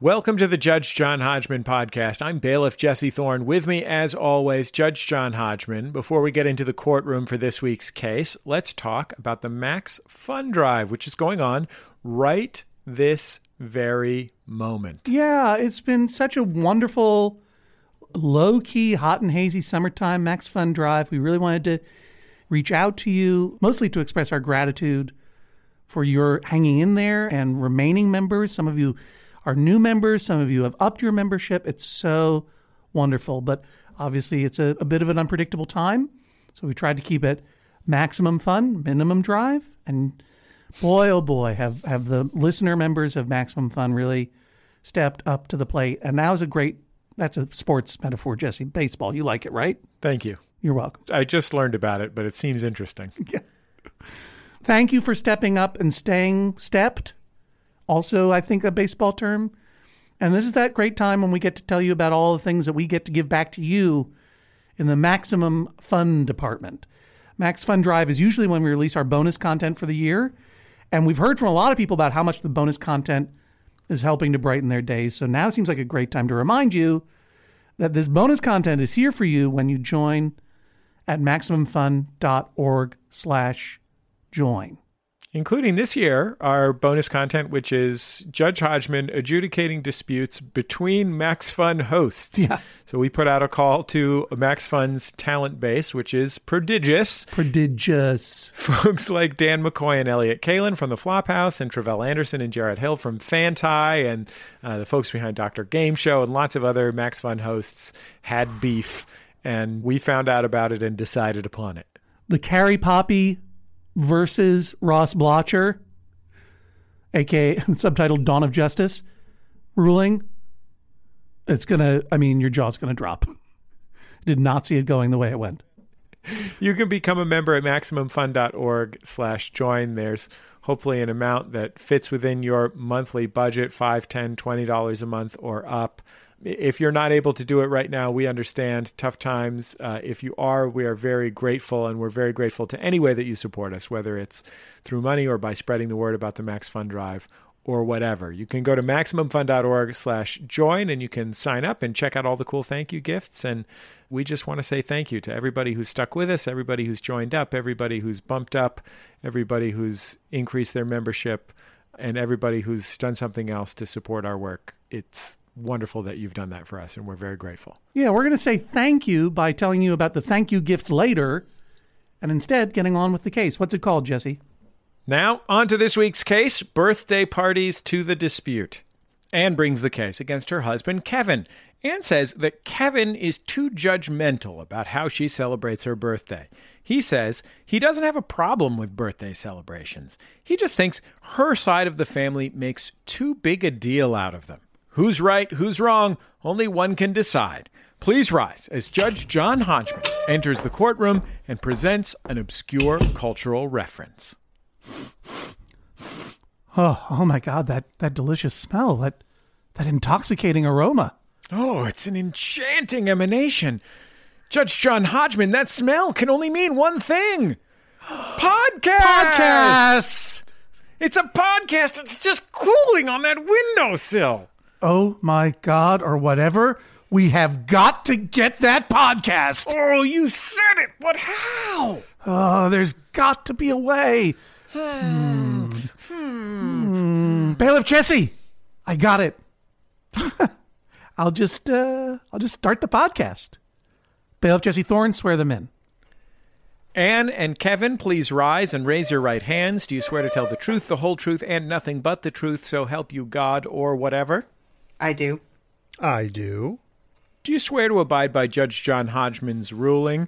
Welcome to the Judge John Hodgman podcast. I'm Bailiff Jesse Thorne. With me, as always, Judge John Hodgman. Before we get into the courtroom for this week's case, let's talk about the Max Fun Drive, which is going on right this very moment. Yeah, it's been such a wonderful, low-key, hot and hazy summertime Max Fun Drive. We really wanted to reach out to you, mostly to express our gratitude for your hanging in there and remaining members. Some of you are new members. Some of you have upped your membership. It's so wonderful. But obviously, it's a bit of an unpredictable time. So we tried to keep it maximum fun, minimum drive. And boy, oh boy, have the listener members of Maximum Fun really stepped up to the plate. And now is a great, that's a sports metaphor, Jesse. Baseball, you like it, right? Thank you. You're welcome. I just learned about it, but it seems interesting. Yeah. Thank you for stepping up and staying stepped. Also, I think a baseball term. And this is that great time when we get to tell you about all the things that we get to give back to you in the Maximum Fun department. Max Fun Drive is usually when we release our bonus content for the year. And we've heard from a lot of people about how much the bonus content is helping to brighten their days. So now seems like a great time to remind you that this bonus content is here for you when you join at MaximumFun.org/join. Including this year, our bonus content, which is Judge Hodgman adjudicating disputes between Max Fun hosts. Yeah. So we put out a call to Max Fun's talent base, which is prodigious. Prodigious. Folks like Dan McCoy and Elliot Kalen from The Flop House, and Travell Anderson and Jared Hill from Fanti, and the folks behind Dr. Game Show, and lots of other Max Fun hosts had beef, and we found out about it and decided upon it. The Carrie Poppy versus Ross Blotcher, aka subtitled Dawn of Justice ruling. It's gonna, I mean, your jaw's gonna drop. Did not see it going the way it went. You can become a member at MaximumFun.org/join. There's hopefully an amount that fits within your monthly budget, $5, $10, $20 a month or up. If you're not able to do it right now, we understand. Tough times. If you are, we are very grateful, and we're very grateful to any way that you support us, whether it's through money or by spreading the word about the Max Fun Drive or whatever. You can go to MaximumFun.org/join, and you can sign up and check out all the cool thank you gifts. And we just want to say thank you to everybody who's stuck with us, everybody who's joined up, everybody who's bumped up, everybody who's increased their membership, and everybody who's done something else to support our work. It's wonderful that you've done that for us, and we're very grateful. Yeah, we're going to say thank you by telling you about the thank you gifts later, and instead getting on with the case. What's it called, Jesse? Now, on to this week's case, Birthday Parties to the Dispute. Anne brings the case against her husband, Kevin. Anne says that Kevin is too judgmental about how she celebrates her birthday. He says he doesn't have a problem with birthday celebrations. He just thinks her side of the family makes too big a deal out of them. Who's right, who's wrong, only one can decide. Please rise as Judge John Hodgman enters the courtroom and presents an obscure cultural reference. Oh my God, that delicious smell, that intoxicating aroma. Oh, it's an enchanting emanation. Judge John Hodgman, that smell can only mean one thing. Podcast! It's a podcast. It's just cooling on that windowsill. Oh, my God, or whatever. We have got to get that podcast. Oh, you said it, but how? Oh, there's got to be a way. Bailiff Jesse, I got it. I'll just start the podcast. Bailiff Jesse Thorne, swear them in. Anne and Kevin, please rise and raise your right hands. Do you swear to tell the truth, the whole truth, and nothing but the truth, so help you God or whatever? I do. I do. Do you swear to abide by Judge John Hodgman's ruling,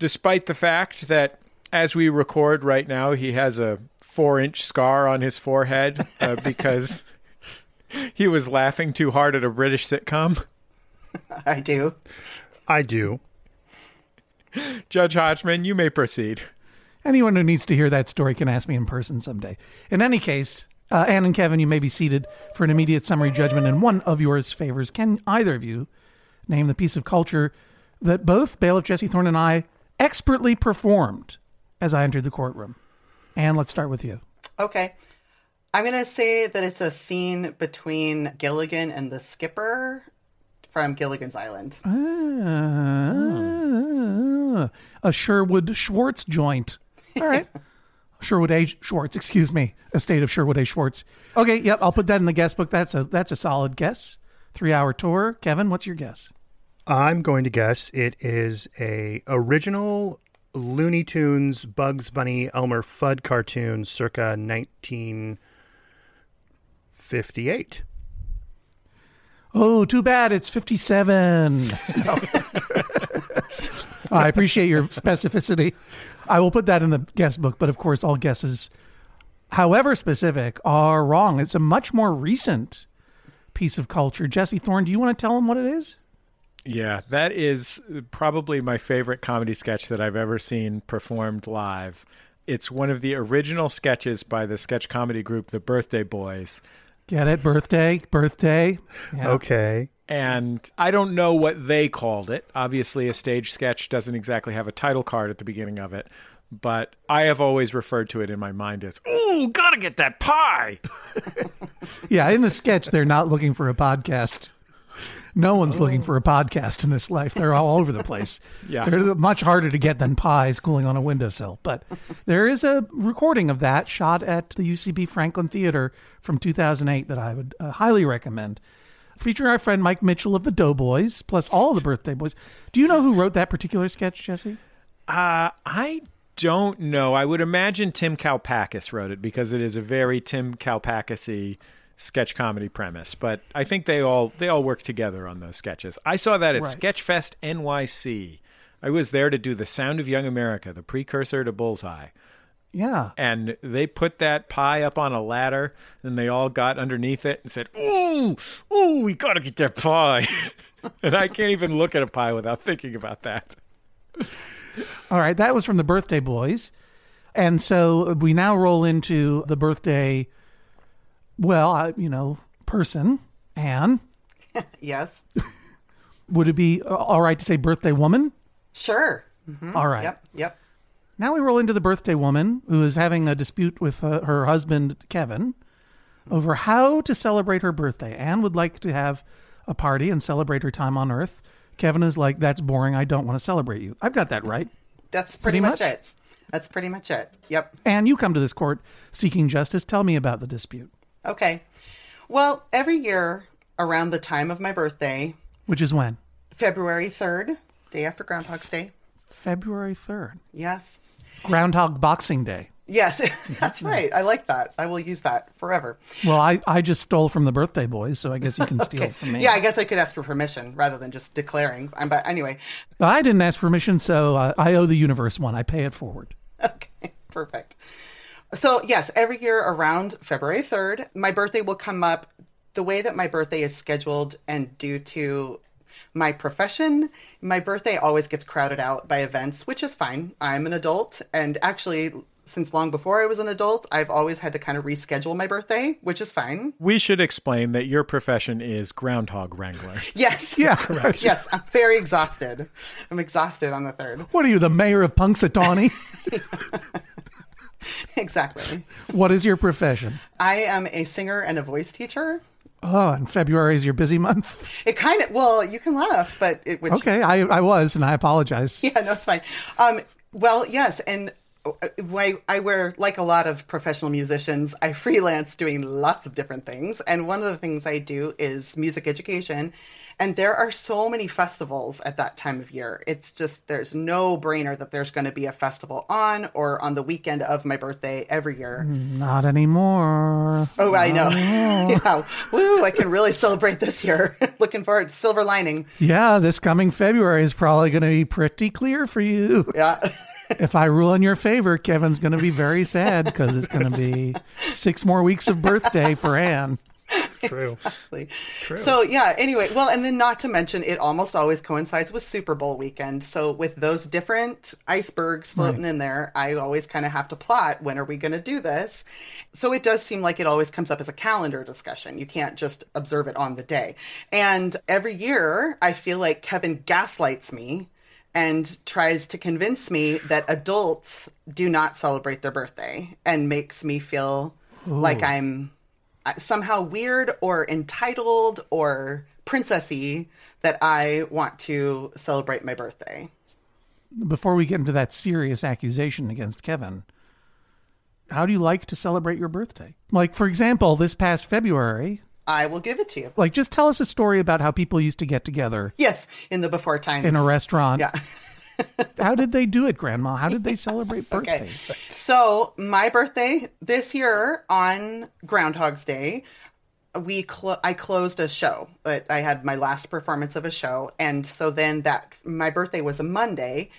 despite the fact that, as we record right now, he has a 4-inch scar on his forehead because he was laughing too hard at a British sitcom? I do. I do. Judge Hodgman, you may proceed. Anyone who needs to hear that story can ask me in person someday. In any case, Anne and Kevin, you may be seated for an immediate summary judgment, and one of yours favors. Can either of you name the piece of culture that both Bailiff Jesse Thorne and I expertly performed as I entered the courtroom? Anne, let's start with you. Okay. I'm going to say that it's a scene between Gilligan and the skipper from Gilligan's Island. A Sherwood Schwartz joint. All right. Sherwood A. Schwartz, excuse me. Estate of Sherwood A. Schwartz. Okay, yep, I'll put that in the guest book. That's a solid guess. 3-hour tour. Kevin, what's your guess? I'm going to guess it is a original Looney Tunes, Bugs Bunny, Elmer Fudd cartoon circa 1958. Oh, too bad. It's 57. No. I appreciate your specificity. I will put that in the guest book, but of course all guesses, however specific, are wrong. It's a much more recent piece of culture. Jesse Thorne, do you want to tell them what it is? Yeah, that is probably my favorite comedy sketch that I've ever seen performed live. It's one of the original sketches by the sketch comedy group, The Birthday Boys. Get it? Birthday. Yeah. Okay. And I don't know what they called it. Obviously, a stage sketch doesn't exactly have a title card at the beginning of it. But I have always referred to it in my mind as, ooh, gotta get that pie. Yeah, in the sketch, they're not looking for a podcast. No one's looking for a podcast in this life. They're all over the place. Yeah. They're much harder to get than pies cooling on a windowsill. But there is a recording of that shot at the UCB Franklin Theater from 2008 that I would highly recommend. Featuring our friend Mike Mitchell of the Doughboys, plus all the Birthday Boys. Do you know who wrote that particular sketch, Jesse? I don't know. I would imagine Tim Kalpakis wrote it because it is a very Tim Kalpakis-y sketch comedy premise, but I think they all work together on those sketches. I saw that at Sketchfest NYC. I was there to do the Sound of Young America, the precursor to Bullseye. Yeah. And they put that pie up on a ladder, and they all got underneath it and said, ooh, we got to get that pie. And I can't even look at a pie without thinking about that. All right. That was from the Birthday Boys. And so we now roll into the birthday, person, Anne. Yes. Would it be all right to say birthday woman? Sure. Mm-hmm. All right. Yep. Now we roll into the birthday woman who is having a dispute with her husband, Kevin, over how to celebrate her birthday. Anne would like to have a party and celebrate her time on Earth. Kevin is like, that's boring. I don't want to celebrate you. I've got that right. That's pretty much it. That's pretty much it. Yep. Anne, you come to this court seeking justice. Tell me about the dispute. Okay. Well, every year around the time of my birthday. Which is when? February 3rd, day after Groundhog's Day. February 3rd. Yes. Groundhog Boxing Day. Yes, that's right. I like that. I will use that forever. Well, I just stole from the Birthday Boys, so I guess you can steal from me. Yeah, I guess I could ask for permission rather than just declaring. But anyway. I didn't ask permission, so I owe the universe one. I pay it forward. Okay, perfect. So yes, every year around February 3rd, my birthday will come up. The way that my birthday is scheduled and due to my profession, my birthday always gets crowded out by events, which is fine. I'm an adult, and actually, since long before I was an adult, I've always had to kind of reschedule my birthday, which is fine. We should explain that your profession is groundhog wrangler. Yes. Yeah. Correct. Yes. I'm very exhausted. I'm exhausted on the 3rd. What are you, the mayor of Punxsutawney? Exactly. What is your profession? I am a singer and a voice teacher. Oh, and February is your busy month? It kind of, well, you can laugh, but it would. Okay, I was, and I apologize. Yeah, no, it's fine. Well, yes, and I wear, like a lot of professional musicians, I freelance doing lots of different things. And one of the things I do is music education. And there are so many festivals at that time of year. It's just, there's no brainer that there's going to be a festival on or on the weekend of my birthday every year. Not anymore. Oh, not I know. Yeah. Woo, I can really celebrate this year. Looking forward to silver lining. Yeah, this coming February is probably going to be pretty clear for you. Yeah. If I rule in your favor, Kevin's going to be very sad because it's going to be 6 more weeks of birthday for Anne. It's true. Exactly. It's true. So yeah, anyway, well, and then not to mention it almost always coincides with Super Bowl weekend. So with those different icebergs floating in there, I always kind of have to plot, when are we going to do this? So it does seem like it always comes up as a calendar discussion. You can't just observe it on the day. And every year I feel like Kevin gaslights me and tries to convince me that adults do not celebrate their birthday and makes me feel Ooh. Like I'm somehow weird or entitled or princessy that I want to celebrate my birthday. Before we get into that serious accusation against Kevin, how do you like to celebrate your birthday? Like, for example, this past February... I will give it to you. Like, just tell us a story about how people used to get together. Yes, in the before times. In a restaurant. Yeah. How did they do it, Grandma? How did they celebrate birthdays? Okay. So my birthday this year on Groundhog's Day, I closed a show. I had my last performance of a show. And so then my birthday was a Monday.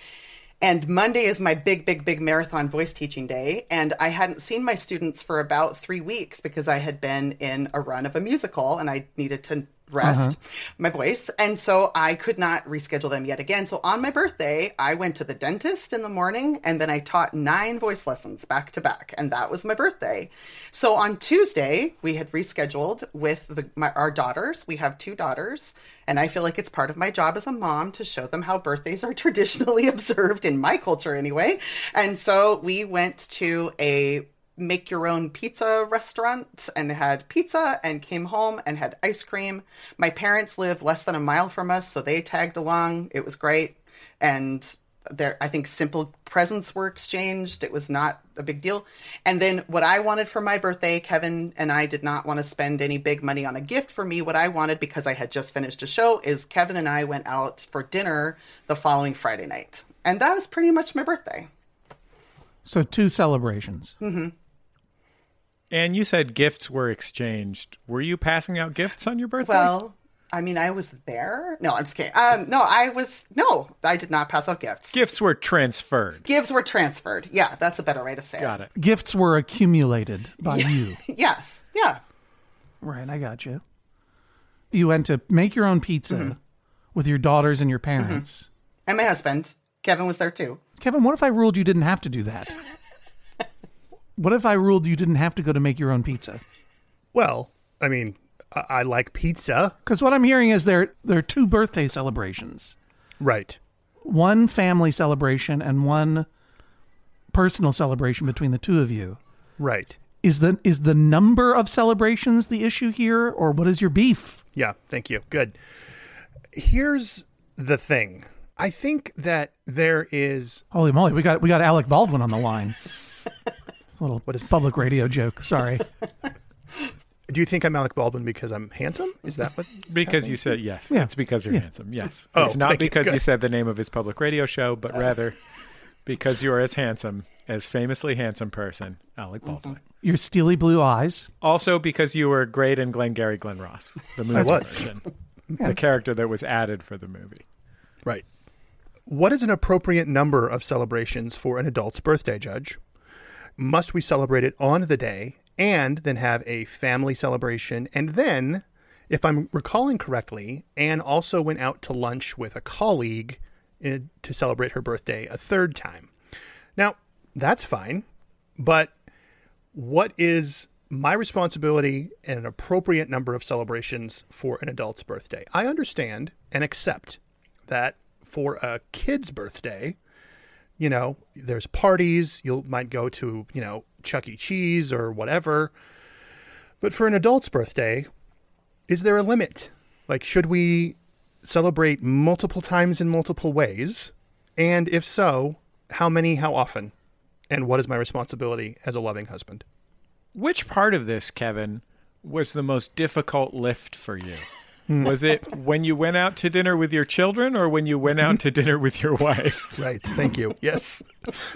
And Monday is my big, big, big marathon voice teaching day. And I hadn't seen my students for about 3 weeks because I had been in a run of a musical and I needed to rest my voice. And so I could not reschedule them yet again. So on my birthday, I went to the dentist in the morning and then I taught 9 voice lessons back to back. And that was my birthday. So on Tuesday, we had rescheduled with our daughters. We have 2 daughters. And I feel like it's part of my job as a mom to show them how birthdays are traditionally observed in my culture anyway. And so we went to a make your own pizza restaurant and had pizza and came home and had ice cream. My parents live less than a mile from us, so they tagged along. It was great. And I think simple presents were exchanged. It was not a big deal. And then what I wanted for my birthday, Kevin and I did not want to spend any big money on a gift for me. What I wanted, because I had just finished a show, is Kevin and I went out for dinner the following Friday night. And that was pretty much my birthday. So 2 celebrations. Mm-hmm. And you said gifts were exchanged. Were you passing out gifts on your birthday? Well... I mean, I was there. No, I'm just kidding. I did not pass out gifts. Gifts were transferred. Yeah, that's a better way to say it. Got it. Gifts were accumulated by you. Yes. Yeah. Right. I got you. You went to make your own pizza with your daughters and your parents. And my husband. Kevin was there too. Kevin, what if I ruled you didn't have to do that? What if I ruled you didn't have to go to make your own pizza? Well, I mean... I like pizza. Because what I'm hearing is there are 2 birthday celebrations. Right. One family celebration and one personal celebration between the 2 of you. Right. Is the number of celebrations the issue here, or what is your beef? Yeah, thank you. Good. Here's the thing. I think that there is... Holy moly, we got Alec Baldwin on the line. It's a little public radio joke. Sorry. Do you think I'm Alec Baldwin because I'm handsome? Is that what? Because you said yes. Yeah. It's because you're handsome. Yes. Oh, it's not because you said the name of his public radio show, but rather because you are as handsome as famously handsome person, Alec Baldwin. Your steely blue eyes. Also because you were great in Glengarry Glen Ross, the movie. I was. The character that was added for the movie. Right. What is an appropriate number of celebrations for an adult's birthday, Judge? Must we celebrate it on the day? And then have a family celebration. And then, if I'm recalling correctly, Anne also went out to lunch with a colleague to celebrate her birthday a 3rd time. Now, that's fine. But what is my responsibility and an appropriate number of celebrations for an adult's birthday? I understand and accept that for a kid's birthday, you know, there's parties. You might go to, you know, Chuck E. Cheese or whatever. But for an adult's birthday, is there a limit? Like, should we celebrate multiple times in multiple ways? And if so, how many, how often? And what is my responsibility as a loving husband? Which part of this, Kevin, was the most difficult lift for you? Was it when you went out to dinner with your children or when you went out to dinner with your wife? Right. Thank you. Yes.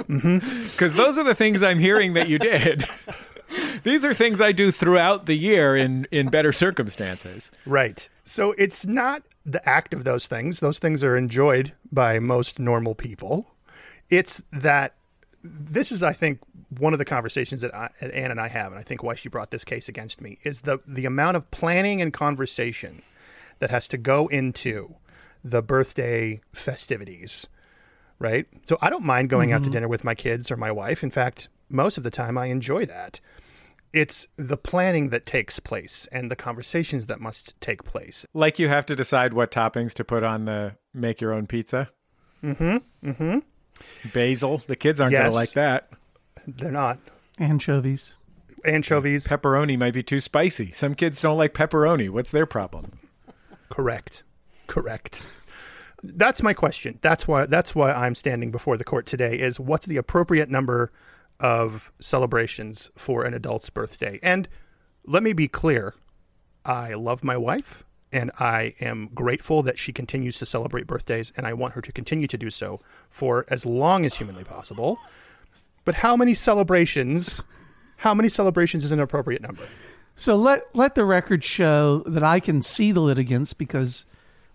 Because those are the things I'm hearing that you did. These are things I do throughout the year in better circumstances. Right. So it's not the act of those things. Those things are enjoyed by most normal people. It's that this is, I think, one of the conversations that Anne and I have, and I think why she brought this case against me, is the amount of planning and conversation that has to go into the birthday festivities, right? So I don't mind going out to dinner with my kids or my wife. In fact, most of the time I enjoy that. It's the planning that takes place and the conversations that must take place. Like you have to decide what toppings to put on the make your own pizza. Basil. The kids aren't going to like that. They're not. Anchovies. anchovies. Pepperoni might be too spicy. Some kids don't like pepperoni. What's their problem? Correct. That's my question. That's why I'm standing before the court today is what's the appropriate number of celebrations for an adult's birthday? And let me be clear. I love my wife and I am grateful that she continues to celebrate birthdays and I want her to continue to do so for as long as humanly possible. But how many celebrations is an appropriate number? So let the record show that I can see the litigants because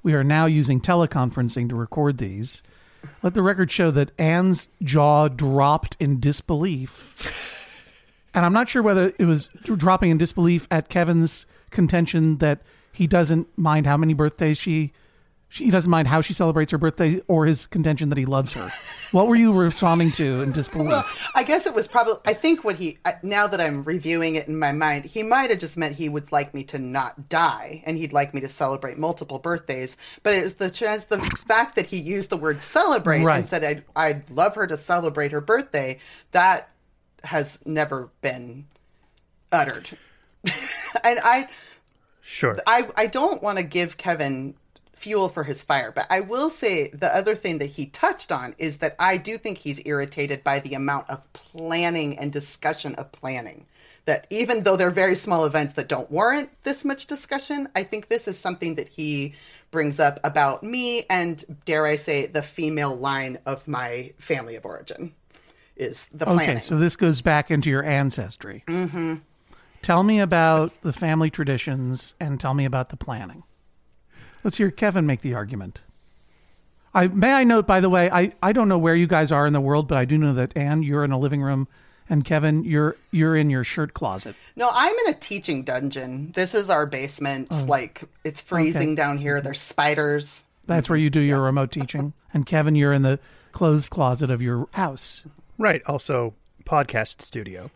we are now using teleconferencing to record these. Let the record show that Anne's jaw dropped in disbelief. And I'm not sure whether it was dropping in disbelief at Kevin's contention that he doesn't mind how many birthdays she doesn't mind how she celebrates her birthday or his contention that he loves her. What were you responding to in disbelief? Well, I guess it was probably, I think what he, now that I'm reviewing it in my mind, he might have just meant he would like me to not die and he'd like me to celebrate multiple birthdays. But it was the fact that he used the word celebrate and said, I'd love her to celebrate her birthday. That has never been uttered. And I don't want to give Kevin fuel for his fire, but I will say the other thing that he touched on is that I do think he's irritated by the amount of planning and discussion of planning, that even though they're very small events that don't warrant this much discussion, I think this is something that he brings up about me and, dare I say, the female line of my family of origin is the planning. Okay, so this goes back into your ancestry. Mm-hmm. Tell me about the family traditions and tell me about the planning. Let's hear Kevin make the argument. I note, by the way, I don't know where you guys are in the world, but I do know that, Anne, you're in a living room, and Kevin, you're in your shirt closet. No, I'm in a teaching dungeon. This is our basement. It's freezing down here. There's spiders. That's where you do your remote teaching. And Kevin, you're in the clothes closet of your house. Right. Also, podcast studio.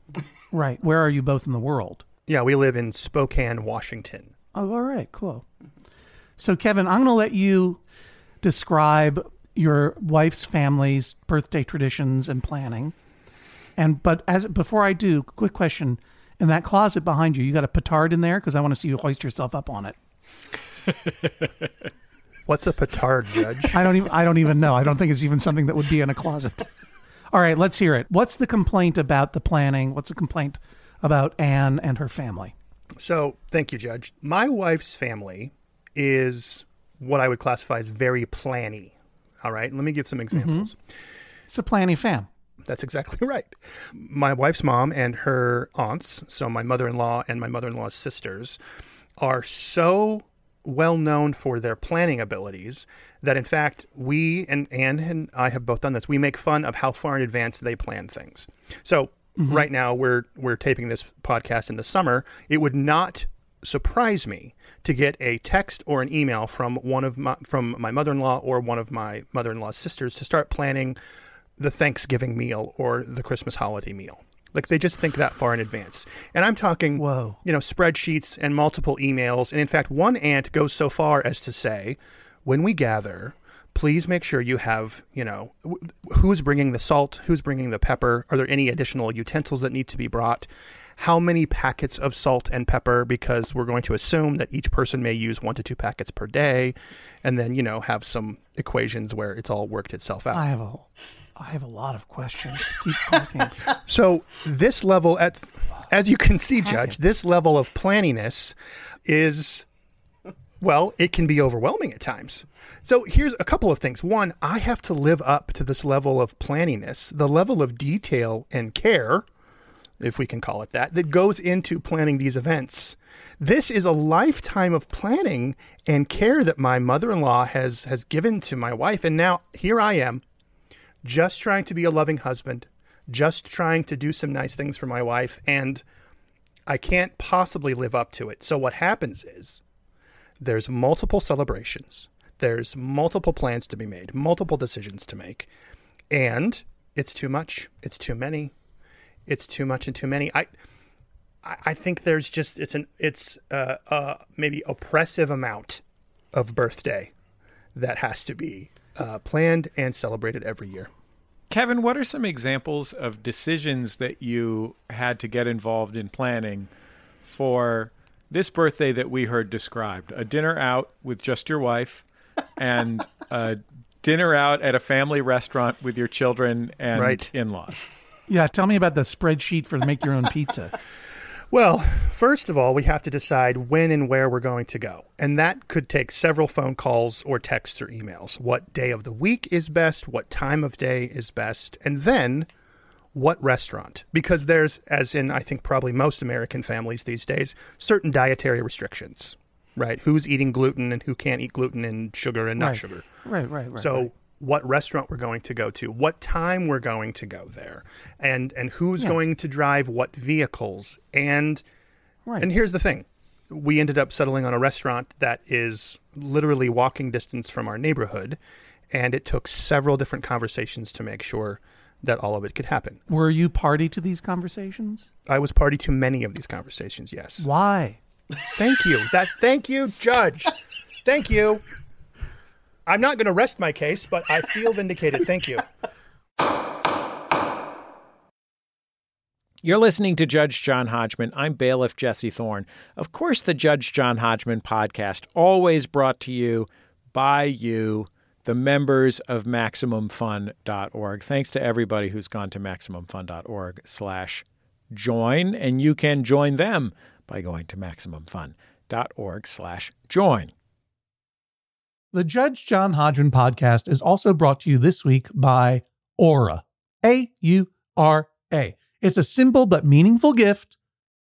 Right. Where are you both in the world? Yeah, we live in Spokane, Washington. Oh, all right. Cool. So, Kevin, I'm going to let you describe your wife's family's birthday traditions and planning. But before I do, quick question. In that closet behind you, you got a petard in there? Because I want to see you hoist yourself up on it. What's a petard, Judge? I don't even know. I don't think it's even something that would be in a closet. All right, let's hear it. What's the complaint about the planning? What's the complaint about Anne and her family? So, thank you, Judge. My wife's family is what I would classify as very planny. All right, let me give some examples. Mm-hmm. It's a planny fam. That's exactly right. My wife's mom and her aunts, so my mother-in-law and my mother-in-law's sisters, are so well known for their planning abilities that, in fact, we and Anne and I have both done this. We make fun of how far in advance they plan things. So right now we're taping this podcast in the summer. It would not surprise me to get a text or an email from my mother-in-law or one of my mother-in-law's sisters to start planning the Thanksgiving meal or the Christmas holiday meal. Like, they just think that far in advance. And I'm talking, spreadsheets and multiple emails. And in fact, one aunt goes so far as to say, when we gather, please make sure you have, who's bringing the salt, who's bringing the pepper, are there any additional utensils that need to be brought? How many packets of salt and pepper, because we're going to assume that each person may use 1 to 2 packets per day, and then, have some equations where it's all worked itself out. I have a lot of questions. Keep talking. So this level, as you can see, Judge, this level of planniness is, it can be overwhelming at times. So here's a couple of things. One, I have to live up to this level of planniness, the level of detail and care, if we can call it that goes into planning these events. This is a lifetime of planning and care that my mother-in-law has given to my wife. And now here I am, just trying to be a loving husband, just trying to do some nice things for my wife, and I can't possibly live up to it. So what happens is there's multiple celebrations, there's multiple plans to be made, multiple decisions to make, and it's too much, it's too many. It's too much and too many. I think there's just maybe oppressive amount of birthday that has to be planned and celebrated every year. Kevin, what are some examples of decisions that you had to get involved in planning for this birthday that we heard described? A dinner out with just your wife and a dinner out at a family restaurant with your children and in-laws. Yeah, tell me about the spreadsheet for the make your own pizza. Well, first of all, we have to decide when and where we're going to go. And that could take several phone calls or texts or emails. What day of the week is best? What time of day is best? And then what restaurant? Because there's, as in I think probably most American families these days, certain dietary restrictions, right? Who's eating gluten and who can't eat gluten and sugar and not sugar. Right. So what restaurant we're going to go to, what time we're going to go there, and who's going to drive what vehicles. And here's the thing. We ended up settling on a restaurant that is literally walking distance from our neighborhood, and it took several different conversations to make sure that all of it could happen. Were you party to these conversations? I was party to many of these conversations, yes. Why? Thank you. Thank you, Judge. Thank you. I'm not going to rest my case, but I feel vindicated. Thank you. You're listening to Judge John Hodgman. I'm Bailiff Jesse Thorne. Of course, the Judge John Hodgman podcast, always brought to you by you, the members of MaximumFun.org. Thanks to everybody who's gone to MaximumFun.org/join. And you can join them by going to MaximumFun.org/join. The Judge John Hodgman podcast is also brought to you this week by Aura, A-U-R-A. It's a simple but meaningful gift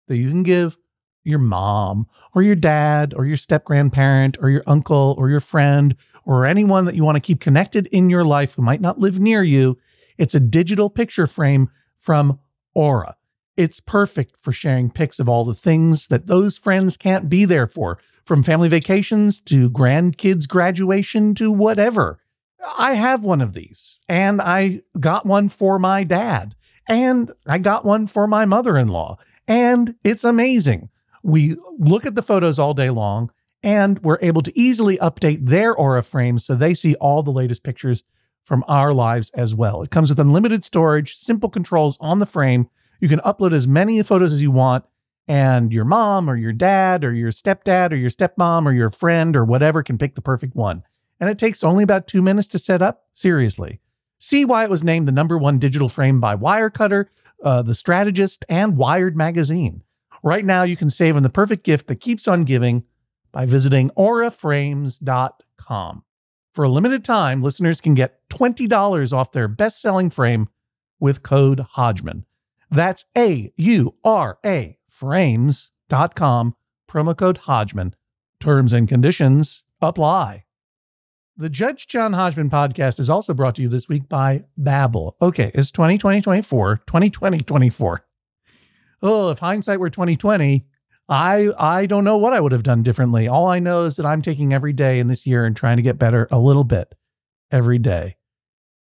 that you can give your mom or your dad or your step-grandparent or your uncle or your friend or anyone that you want to keep connected in your life who might not live near you. It's a digital picture frame from Aura. It's perfect for sharing pics of all the things that those friends can't be there for, from family vacations to grandkids' graduation to whatever. I have one of these, and I got one for my dad, and I got one for my mother-in-law, and it's amazing. We look at the photos all day long, and we're able to easily update their Aura frames so they see all the latest pictures from our lives as well. It comes with unlimited storage, simple controls on the frame. You can upload as many photos as you want, and your mom or your dad or your stepdad or your stepmom or your friend or whatever can pick the perfect one. And it takes only about 2 minutes to set up. Seriously. See why it was named the #1 digital frame by Wirecutter, The Strategist, and Wired magazine. Right now, you can save on the perfect gift that keeps on giving by visiting AuraFrames.com. For a limited time, listeners can get $20 off their best-selling frame with code Hodgman. That's AuraFrames.com, promo code Hodgman. Terms and conditions apply. The Judge John Hodgman podcast is also brought to you this week by Babbel. Okay, it's 2020-24. Oh, if hindsight were 2020, I don't know what I would have done differently. All I know is that I'm taking every day in this year and trying to get better a little bit every day.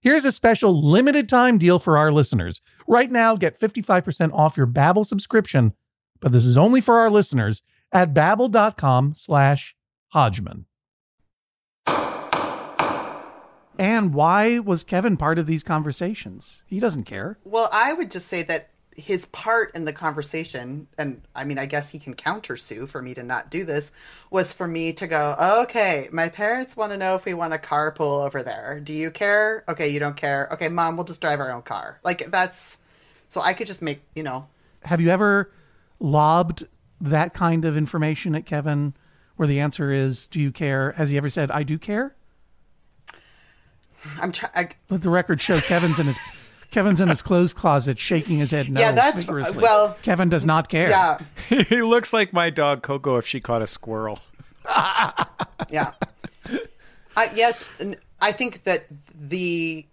Here's a special limited time deal for our listeners. Right now, get 55% off your Babbel subscription, but this is only for our listeners at babbel.com/Hodgman. And why was Kevin part of these conversations? He doesn't care. Well, I would just say that his part in the conversation, and I mean, I guess he can counter sue for me to not do this, was for me to go, okay, my parents want to know if we want a carpool over there. Do you care? Okay, you don't care. Okay, Mom, we'll just drive our own car. Like, that's, so I could just make, you know. Have you ever lobbed that kind of information at Kevin where the answer is, do you care? Has he ever said, I do care? Let the record show Kevin's in his clothes closet shaking his head no. Yeah, that's vigorously. Well, Kevin does not care. Yeah. He looks like my dog Coco if she caught a squirrel. Yeah. Yes, I think that the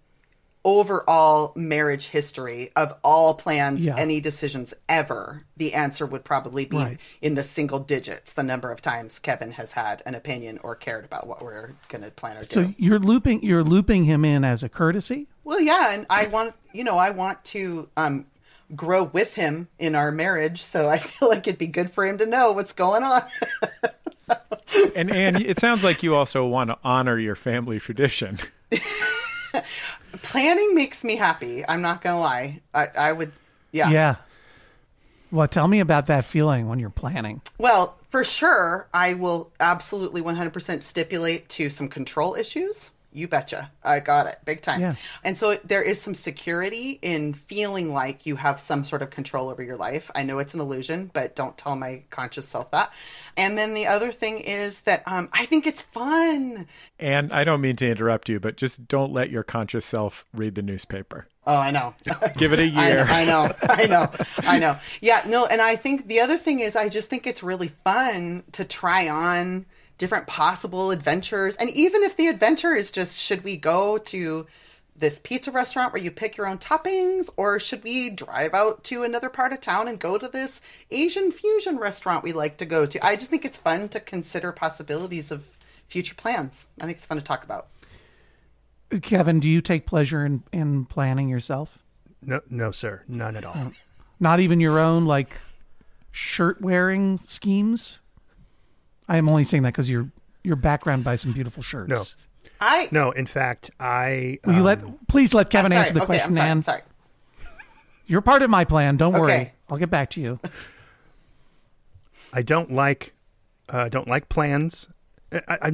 overall marriage history of all plans, any decisions ever, the answer would probably be in the single digits, the number of times Kevin has had an opinion or cared about what we're going to plan or do. So you're looping him in as a courtesy? Well, yeah, and I want to grow with him in our marriage, so I feel like it'd be good for him to know what's going on. And it sounds like you also want to honor your family tradition. Planning makes me happy. I'm not going to lie. I would, yeah. Yeah. Well, tell me about that feeling when you're planning. Well, for sure, I will absolutely 100% stipulate to some control issues. You betcha. I got it. Big time. Yeah. And so there is some security in feeling like you have some sort of control over your life. I know it's an illusion, but don't tell my conscious self that. And then the other thing is that I think it's fun. And I don't mean to interrupt you, but just don't let your conscious self read the newspaper. Oh, I know. Give it a year. I know. Yeah, no. And I think the other thing is I just think it's really fun to try on different possible adventures. And even if the adventure is just, should we go to this pizza restaurant where you pick your own toppings, or should we drive out to another part of town and go to this Asian fusion restaurant we like to go to? I just think it's fun to consider possibilities of future plans. I think it's fun to talk about. Kevin, do you take pleasure in planning yourself? No, sir. None at all. Not even your own, like, shirt wearing schemes? I am only saying that because your background buys some beautiful shirts. In fact, will you please let Kevin answer the question, Anne? I'm sorry. You're part of my plan. Don't worry. I'll get back to you. I don't like plans. I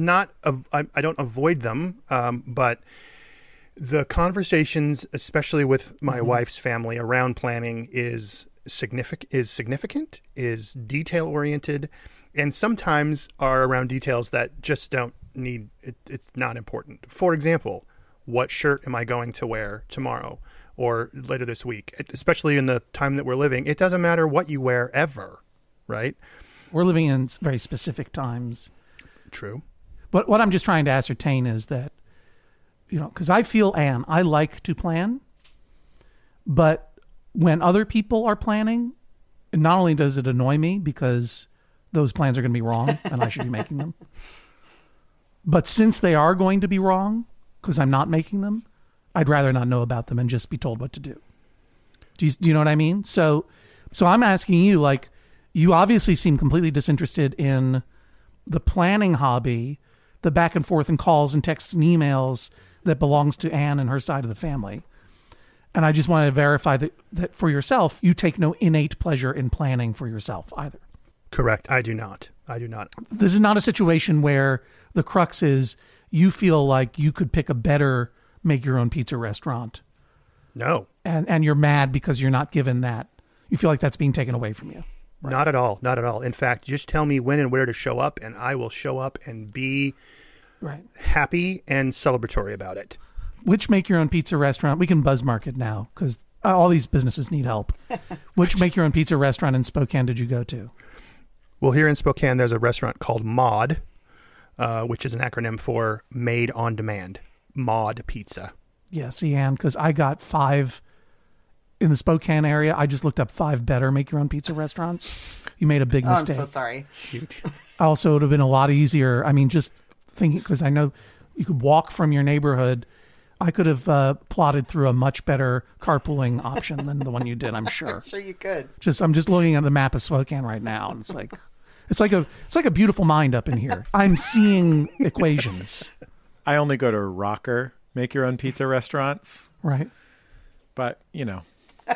don't avoid them. But the conversations, especially with my wife's family around planning, is significant, is detail oriented. And sometimes are around details that just don't need it. It's not important. For example, what shirt am I going to wear tomorrow or later this week? Especially in the time that we're living, it doesn't matter what you wear ever, right? We're living in very specific times. True. But what I'm just trying to ascertain is that, you know, because I feel, Anne, I like to plan, but when other people are planning, not only does it annoy me because those plans are going to be wrong and I should be making them. But since they are going to be wrong, because I'm not making them, I'd rather not know about them and just be told what to do. Do you know what I mean? So I'm asking you, like, you obviously seem completely disinterested in the planning hobby, the back and forth and calls and texts and emails that belongs to Anne and her side of the family. And I just want to verify that for yourself, you take no innate pleasure in planning for yourself either. Correct. I do not. This is not a situation where the crux is you feel like you could pick a better make your own pizza restaurant. No. And you're mad because you're not given that. You feel like that's being taken away from you. Right? Not at all. In fact, just tell me when and where to show up and I will show up and be happy and celebratory about it. Which make your own pizza restaurant? We can buzz market now because all these businesses need help. Which make your own pizza restaurant in Spokane did you go to? Well, here in Spokane, there's a restaurant called M.O.D., which is an acronym for Made on Demand. M.O.D. Pizza. Yeah, see, Anne, because I got 5 in the Spokane area. I just looked up 5 better make-your-own pizza restaurants. You made a big mistake. I'm so sorry. Huge. Also, it would have been a lot easier. I mean, just thinking, because I know you could walk from your neighborhood. I could have plotted through a much better carpooling option than the one you did, I'm sure. I'm sure you could. I'm just looking at the map of Spokane right now, and it's like a beautiful mind up in here. I'm seeing equations. I only go to Rocker make your own pizza restaurants. Right. But, you know,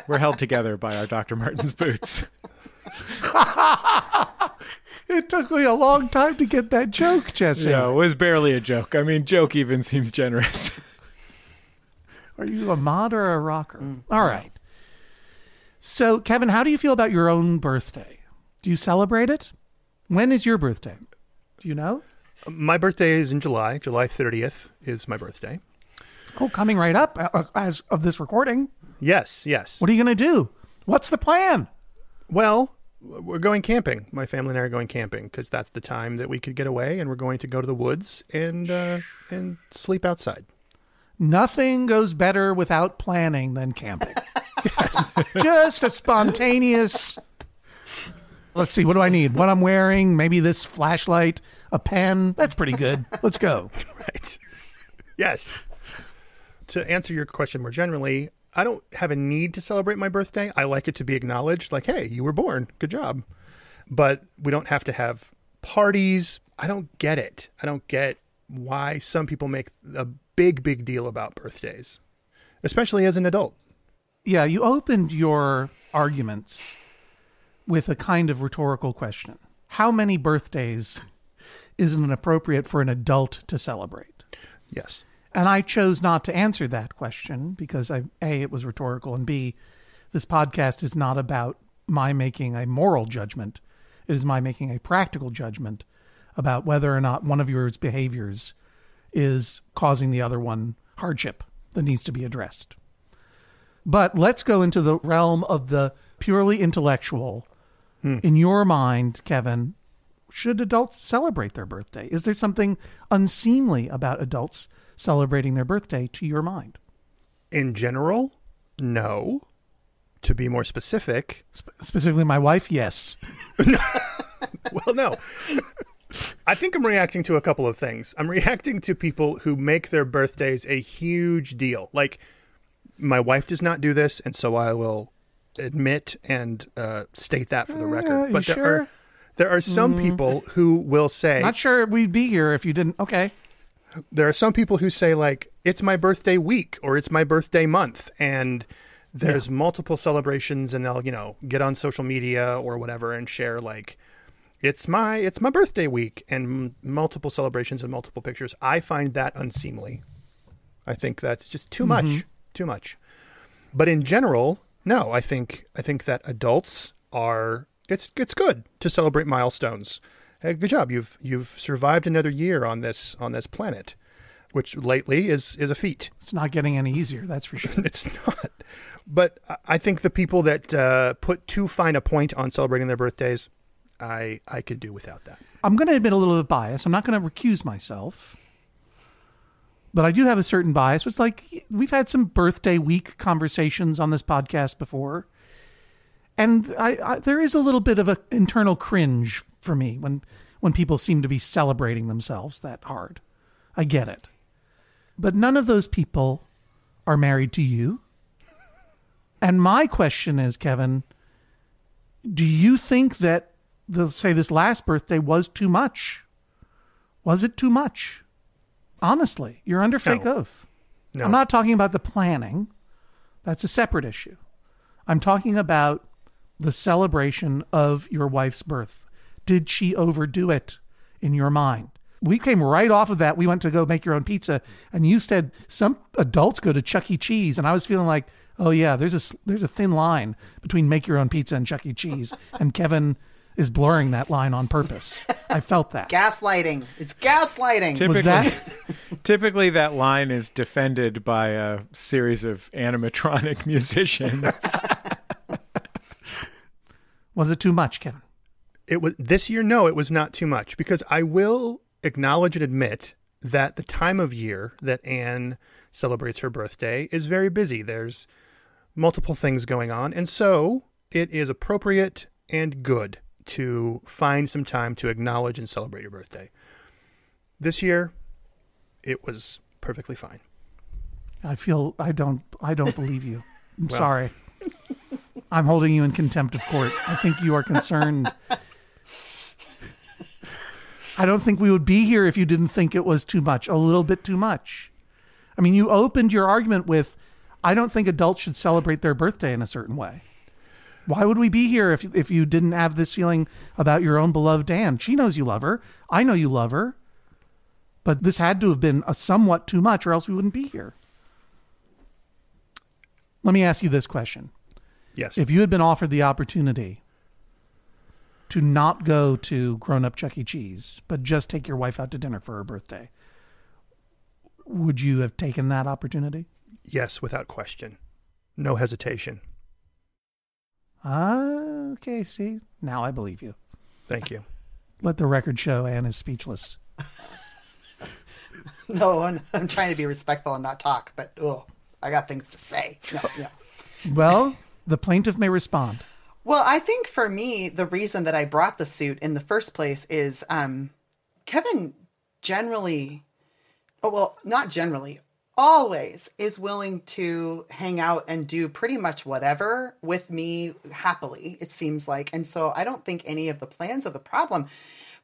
we're held together by our Dr. Martin's boots. It took me a long time to get that joke, Jesse. Yeah, it was barely a joke. I mean, joke even seems generous. Are you a mod or a rocker? All right. So, Kevin, how do you feel about your own birthday? Do you celebrate it? When is your birthday? Do you know? My birthday is in July. July 30th is my birthday. Oh, coming right up as of this recording. Yes, yes. What are you going to do? What's the plan? Well, we're going camping. My family and I are going camping because that's the time that we could get away, and we're going to go to the woods and sleep outside. Nothing goes better without planning than camping. Yes. Just a spontaneous... Let's see, what do I need? What I'm wearing, maybe this flashlight, a pen. That's pretty good. Let's go. Right. Yes. To answer your question more generally, I don't have a need to celebrate my birthday. I like it to be acknowledged, like, hey, you were born. Good job. But we don't have to have parties. I don't get it. I don't get why some people make a big, big deal about birthdays, especially as an adult. Yeah, you opened your arguments with a kind of rhetorical question. How many birthdays isn't appropriate for an adult to celebrate? Yes. And I chose not to answer that question because, A, it was rhetorical, and B, this podcast is not about my making a moral judgment. It is my making a practical judgment about whether or not one of your behaviors is causing the other one hardship that needs to be addressed. But let's go into the realm of the purely intellectual. In your mind, Kevin, should adults celebrate their birthday? Is there something unseemly about adults celebrating their birthday to your mind? In general, no. To be more specific... Specifically my wife, yes. Well, no. I think I'm reacting to a couple of things. I'm reacting to people who make their birthdays a huge deal. Like, my wife does not do this, and so I will admit and state that for the record. But there are some people who will say... Not sure we'd be here if you didn't... Okay. There are some people who say, like, it's my birthday week or it's my birthday month, and there's multiple celebrations, and they'll, you know, get on social media or whatever and share, like, it's my birthday week, and multiple celebrations and multiple pictures. I find that unseemly. I think that's just too much. But in general, no, I think that adults are, it's good to celebrate milestones. Hey, good job. You've survived another year on this planet, which lately is a feat. It's not getting any easier, that's for sure. It's not. But I think the people that put too fine a point on celebrating their birthdays, I could do without that. I'm going to admit a little bit of bias. I'm not going to recuse myself. But I do have a certain bias. It's like we've had some birthday week conversations on this podcast before. And I there is a little bit of an internal cringe for me when people seem to be celebrating themselves that hard. I get it. But none of those people are married to you. And my question is, Kevin, do you think that, this last birthday was too much? Was it too much? Honestly, you're under fake oath. No. I'm not talking about the planning. That's a separate issue. I'm talking about the celebration of your wife's birth. Did she overdo it in your mind? We came right off of that. We went to go make your own pizza, and you said some adults go to Chuck E. Cheese, and I was feeling like, oh yeah, there's a thin line between make your own pizza and Chuck E. Cheese, and Kevin is blurring that line on purpose. I felt that. Gaslighting. It's gaslighting. Typically that line is defended by a series of animatronic musicians. Was it too much, Kevin? It was this year. No, it was not too much, because I will acknowledge and admit that the time of year that Anne celebrates her birthday is very busy. There's multiple things going on. And so it is appropriate and good to find some time to acknowledge and celebrate your birthday. This year, it was perfectly fine. I don't believe you. I'm sorry. I'm holding you in contempt of court. I think you are concerned. I don't think we would be here if you didn't think it was too much, a little bit too much. I mean, you opened your argument with, I don't think adults should celebrate their birthday in a certain way. Why would we be here if you didn't have this feeling about your own beloved Anne? She knows you love her. I know you love her. But this had to have been a somewhat too much, or else we wouldn't be here. Let me ask you this question. Yes. If you had been offered the opportunity to not go to grown-up Chuck E. Cheese, but just take your wife out to dinner for her birthday. Would you have taken that opportunity? Yes, without question. No hesitation. Okay, see? Now I believe you. Thank you. Let the record show Anne is speechless. No, I'm trying to be respectful and not talk, but I got things to say. No. Well, the plaintiff may respond. Well, I think for me, the reason that I brought the suit in the first place is Kevin always is willing to hang out and do pretty much whatever with me happily, it seems like. And so I don't think any of the plans are the problem.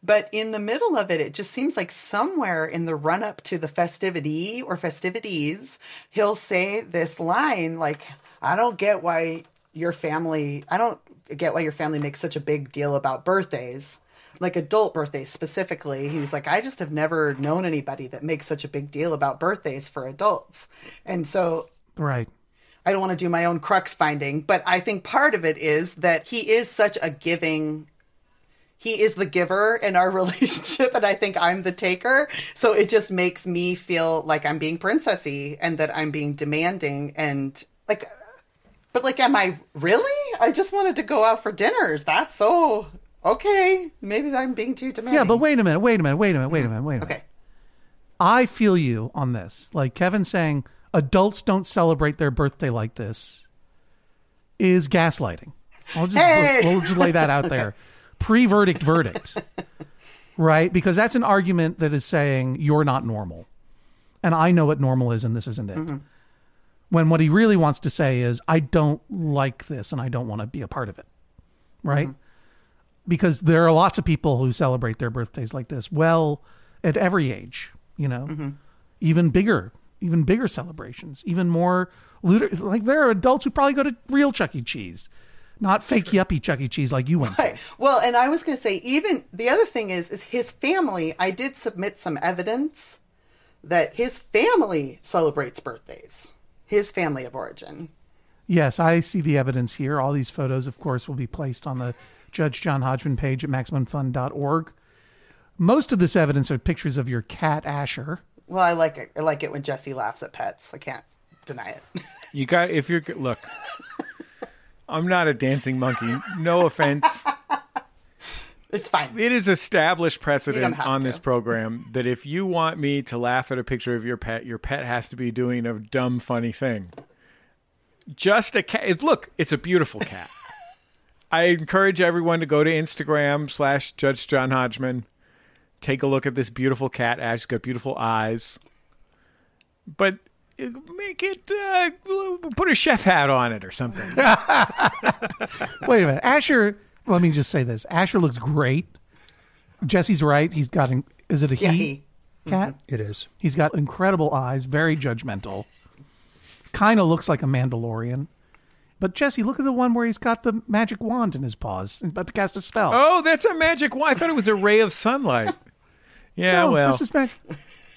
But in the middle of it, it just seems like somewhere in the run up to the festivity or festivities, he'll say this line like, I don't get why your family makes such a big deal about birthdays, like adult birthdays specifically. He was like, I just have never known anybody that makes such a big deal about birthdays for adults. And so, right. I don't want to do my own crux finding, but I think part of it is that he is such a giving. He is the giver in our relationship, and I think I'm the taker. So it just makes me feel like I'm being princessy and that I'm being demanding and like. But like, am I really? I just wanted to go out for dinners. That's so okay. Maybe I'm being too demanding. Yeah, but wait a minute. Okay. I feel you on this. Like Kevin saying adults don't celebrate their birthday like this is gaslighting. We'll just lay that out okay. There. Pre-verdict verdict. Right? Because that's an argument that is saying you're not normal. And I know what normal is and this isn't it. Mm-hmm. When what he really wants to say is, I don't like this and I don't want to be a part of it. Right? Mm-hmm. Because there are lots of people who celebrate their birthdays like this. Well, at every age, mm-hmm. even bigger celebrations, even more ludicrous. Like there are adults who probably go to real Chuck E. Cheese, not fake yuppie Chuck E. Cheese like you went to. Right. Well, and I was going to say, even the other thing is his family, I did submit some evidence that his family celebrates birthdays. His family of origin. Yes, I see the evidence here. All these photos, of course, will be placed on the Judge John Hodgman page at MaximumFun.org. Most of this evidence are pictures of your cat, Asher. Well, I like it. I like it when Jesse laughs at pets. I can't deny it. Look, I'm not a dancing monkey. No offense. It's fine. It is established precedent on this program that if you want me to laugh at a picture of your pet has to be doing a dumb, funny thing. Just a cat. Look, it's a beautiful cat. I encourage everyone to go to Instagram/Judge John Hodgman. Take a look at this beautiful cat. Ash has got beautiful eyes. But make it, put a chef hat on it or something. Wait a minute. Asher... Let me just say this. Asher looks great. Jesse's right. He's got... Is it a he cat? Mm-hmm. It is. He's got incredible eyes. Very judgmental. Kind of looks like a Mandalorian. But Jesse, look at the one where he's got the magic wand in his paws. About to cast a spell. Oh, that's a magic wand. I thought it was a ray of sunlight. Yeah, no, well. This is magic.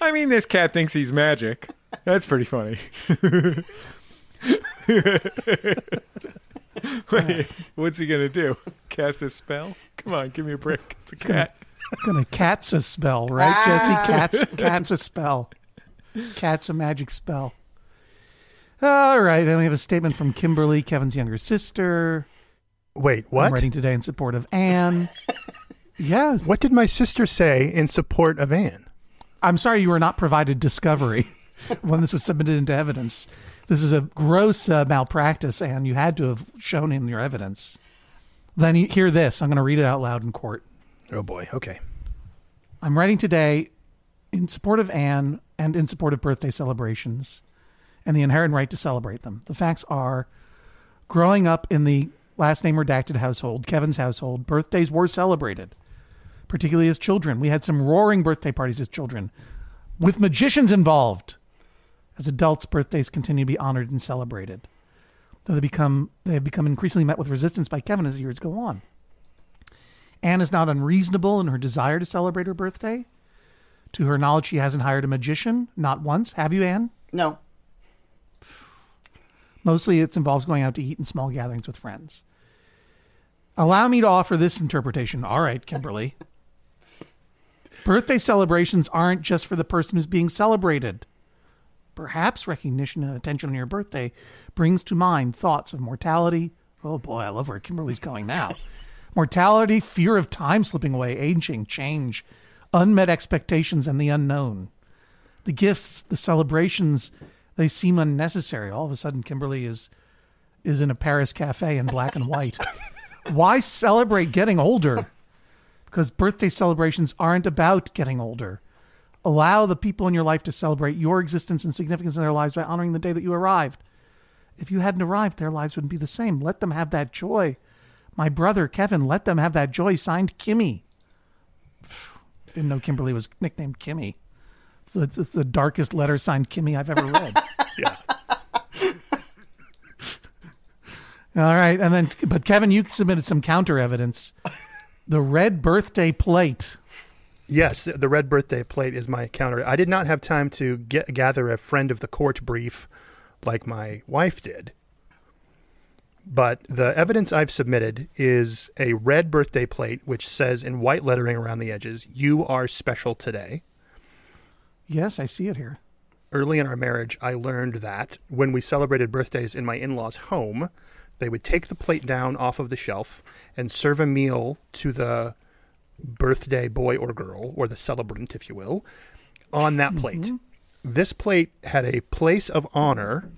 I mean, this cat thinks he's magic. That's pretty funny. Wait, what's he gonna do? Cast a spell? Come on, give me a break. It's a cat. Gonna cat's a spell, right, Jesse? Cat's a spell. Cat's a magic spell. All right, and we have a statement from Kimberly, Kevin's younger sister. Wait, what? I'm writing today in support of Anne. Yeah. What did my sister say in support of Anne? I'm sorry you were not provided discovery when this was submitted into evidence. This is a gross malpractice, and you had to have shown him your evidence. Then you hear this. I'm going to read it out loud in court. Oh, boy. Okay. I'm writing today in support of Anne and in support of birthday celebrations and the inherent right to celebrate them. The facts are, growing up in the last name redacted household, Kevin's household, birthdays were celebrated, particularly as children. We had some roaring birthday parties as children with magicians involved. As adults, birthdays continue to be honored and celebrated, though they have become increasingly met with resistance by Kevin as the years go on. Anne is not unreasonable in her desire to celebrate her birthday. To her knowledge, she hasn't hired a magician, not once. Have you, Anne? No. Mostly it involves going out to eat in small gatherings with friends. Allow me to offer this interpretation. All right, Kimberly. Birthday celebrations aren't just for the person who's being celebrated. Perhaps recognition and attention on your birthday brings to mind thoughts of mortality. Oh boy, I love where Kimberly's going now. Mortality, fear of time slipping away, aging, change, unmet expectations, and the unknown. The gifts, the celebrations, they seem unnecessary. All of a sudden, Kimberly is in a Paris cafe in black and white. Why celebrate getting older? Because birthday celebrations aren't about getting older. Allow the people in your life to celebrate your existence and significance in their lives by honoring the day that you arrived. If you hadn't arrived, their lives wouldn't be the same. Let them have that joy. My brother, Kevin, let them have that joy. Signed, Kimmy. Didn't know Kimberly was nicknamed Kimmy. It's the darkest letter signed Kimmy I've ever read. Yeah. All right. And then, but Kevin, you submitted some counter evidence. The red birthday plate. Yes, the red birthday plate is my counter. I did not have time to gather a friend of the court brief like my wife did. But the evidence I've submitted is a red birthday plate, which says in white lettering around the edges, "You are special today." Yes, I see it here. Early in our marriage, I learned that when we celebrated birthdays in my in-laws' home, they would take the plate down off of the shelf and serve a meal to the birthday boy or girl, or the celebrant, if you will, on that plate. Mm-hmm. This plate had a place of honor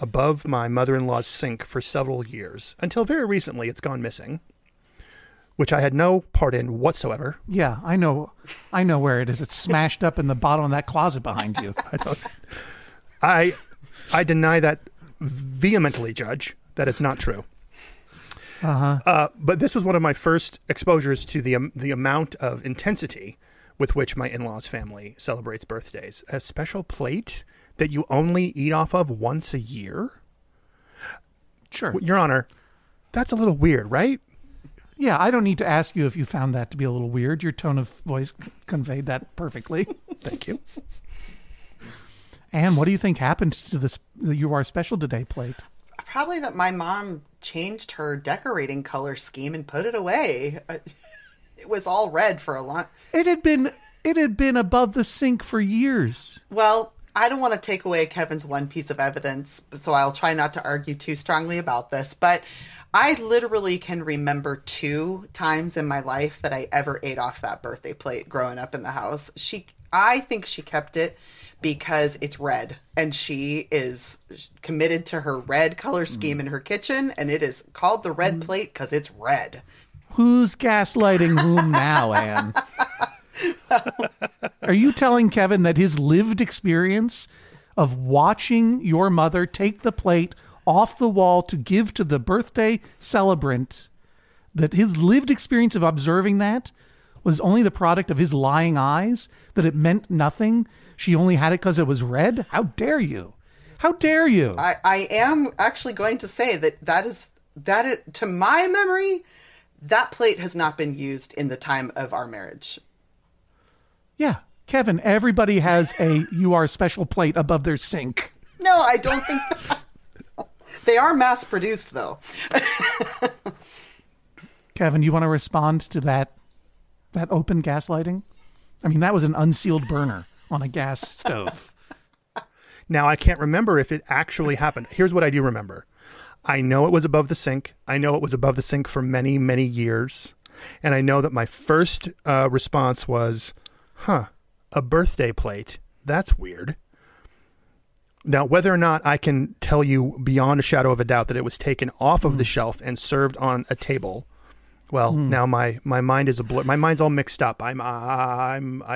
above my mother-in-law's sink for several years. Until very recently, it's gone missing, which I had no part in whatsoever. Yeah, I know where it is. It's smashed up in the bottom of that closet behind you. I deny that vehemently, Judge. That is not true. Uh-huh. But this was one of my first exposures to the amount of intensity with which my in-laws' family celebrates birthdays. A special plate that you only eat off of once a year? Sure. Your Honor, that's a little weird, right? Yeah, I don't need to ask you if you found that to be a little weird. Your tone of voice conveyed that perfectly. Thank you. And what do you think happened to this "You Are Special Today" plate? Probably that my mom changed her decorating color scheme and put it away. It was all red for a long... It had been above the sink for years. Well, I don't want to take away Kevin's one piece of evidence, so I'll try not to argue too strongly about this, but I literally can remember 2 times in my life that I ever ate off that birthday plate growing up in the house. I think she kept it because it's red, and she is committed to her red color scheme in her kitchen, and it is called the red plate because it's red. Who's gaslighting whom now, Anne? Are you telling Kevin that his lived experience of watching your mother take the plate off the wall to give to the birthday celebrant, that his lived experience of observing that was only the product of his lying eyes, that it meant nothing? She only had it because it was red? How dare you? How dare you? I am actually going to say that to my memory, that plate has not been used in the time of our marriage. Yeah. Kevin, everybody has a "You Are Special" plate above their sink. No, I don't think they are mass produced, though. Kevin, you want to respond to that open gaslighting? I mean, that was an unsealed burner on a gas stove. Now, I can't remember if it actually happened. Here's what I do remember. I know it was above the sink. I know it was above the sink for many, many years. And I know that my first response was, a birthday plate. That's weird. Now, whether or not I can tell you beyond a shadow of a doubt that it was taken off of the shelf and served on a table, well, now my mind is a blur. My mind's all mixed up. I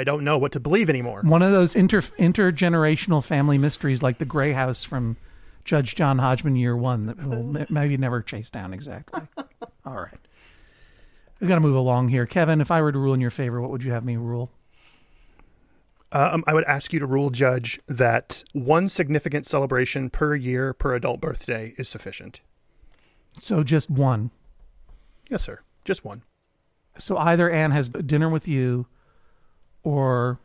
don't know what to believe anymore. One of those intergenerational family mysteries, like the Gray House from Judge John Hodgman, Year 1, that we'll maybe never chase down exactly. All right, we've got to move along here, Kevin. If I were to rule in your favor, what would you have me rule? I would ask you to rule, Judge, that one significant celebration per year per adult birthday is sufficient. So just one? Yes, sir. Just one. So either Anne has dinner with you or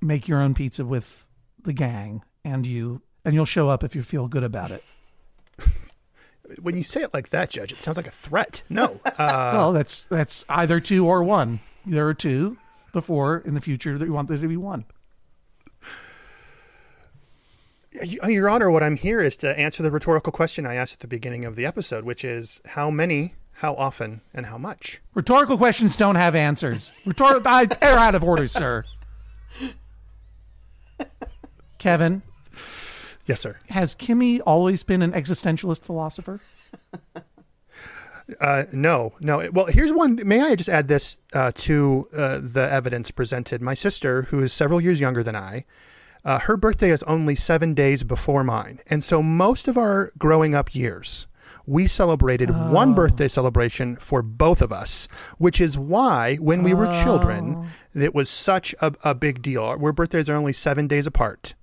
make your own pizza with the gang and you'll show up if you feel good about it. When you say it like that, Judge, it sounds like a threat. No. Well, that's either two or one. There are two before in the future that we want there to be one. Your Honor, what I'm here is to answer the rhetorical question I asked at the beginning of the episode, which is how many, how often, and how much? Rhetorical questions don't have answers. They're out of order, sir. Kevin. Yes, sir. Has Kimmy always been an existentialist philosopher? No. Well, here's one. May I just add this to the evidence presented? My sister, who is several years younger than I, her birthday is only 7 days before mine. And so most of our growing up years, we celebrated one birthday celebration for both of us, which is why when we were children, it was such a big deal. Our birthdays are only 7 days apart.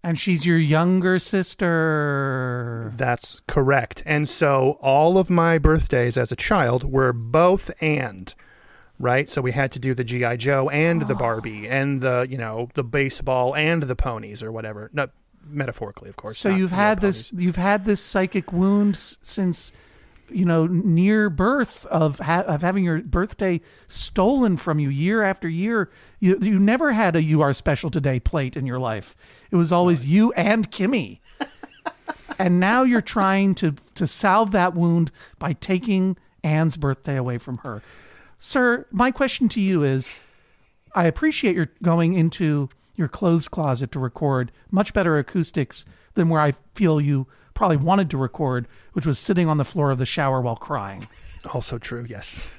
And she's your younger sister. That's correct. And so all of my birthdays as a child were both and. Right. So we had to do the G.I. Joe and the Barbie and the, you know, the baseball and the ponies or whatever. Not metaphorically, of course. So you've had this psychic wound since, you know, near birth of having your birthday stolen from you year after year. You never had a "You Are Special Today" plate in your life. It was always you and Kimmy. And now you're trying to salve that wound by taking Anne's birthday away from her. Sir, my question to you is, I appreciate your going into your clothes closet to record much better acoustics than where I feel you probably wanted to record, which was sitting on the floor of the shower while crying. Also true, yes.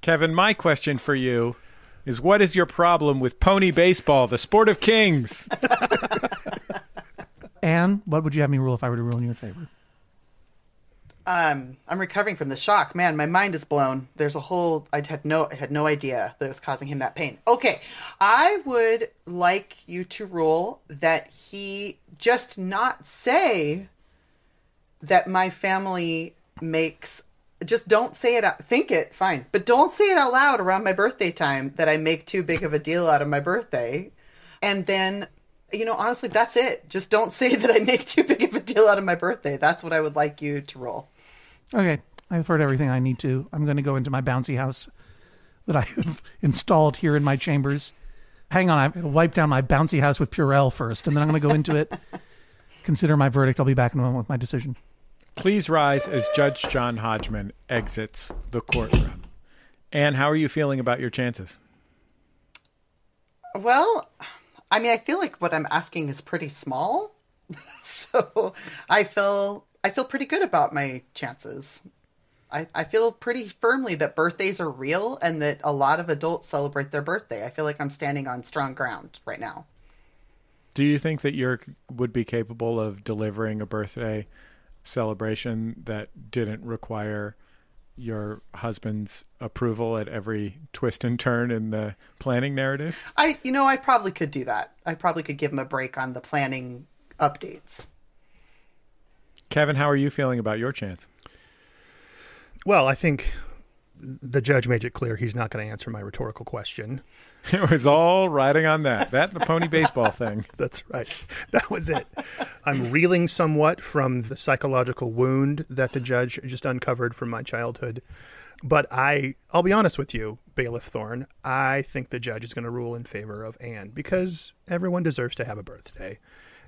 Kevin, my question for you is, what is your problem with pony baseball, the sport of kings? Anne, what would you have me rule if I were to rule in your favor? I'm recovering from the shock. Man, my mind is blown. There's a whole... I had no idea that it was causing him that pain. Okay. I would like you to rule that he just not say that my family makes... Just don't say it out... Think it, fine. But don't say it out loud around my birthday time that I make too big of a deal out of my birthday. And then... You know, honestly, that's it. Just don't say that I make too big of a deal out of my birthday. That's what I would like you to roll. Okay. I've heard everything I need to. I'm going to go into my bouncy house that I have installed here in my chambers. Hang on. I'm going to wipe down my bouncy house with Purell first, and then I'm going to go into it. Consider my verdict. I'll be back in a moment with my decision. Please rise as Judge John Hodgman exits the courtroom. Anne, how are you feeling about your chances? Well... I mean, I feel like what I'm asking is pretty small, so I feel pretty good about my chances. I feel pretty firmly that birthdays are real and that a lot of adults celebrate their birthday. I feel like I'm standing on strong ground right now. Do you think that you would be capable of delivering a birthday celebration that didn't require your husband's approval at every twist and turn in the planning narrative? I probably could do that. I probably could give him a break on the planning updates. Kevin, how are you feeling about your chance? Well, I think the judge made it clear he's not going to answer my rhetorical question. It was all riding on that the pony baseball thing. That's right. That was it. I'm reeling somewhat from the psychological wound that the judge just uncovered from my childhood. But I'll be honest with you, Bailiff Thorne, I think the judge is going to rule in favor of Anne because everyone deserves to have a birthday.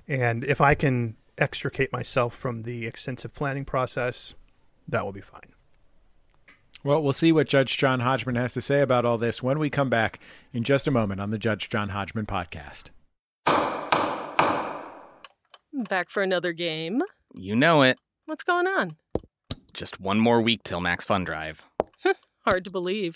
And if I can extricate myself from the extensive planning process, that will be fine. Well, we'll see what Judge John Hodgman has to say about all this when we come back in just a moment on the Judge John Hodgman podcast. Back for another game. You know it. What's going on? Just one more week till Max Fun Drive. Hard to believe.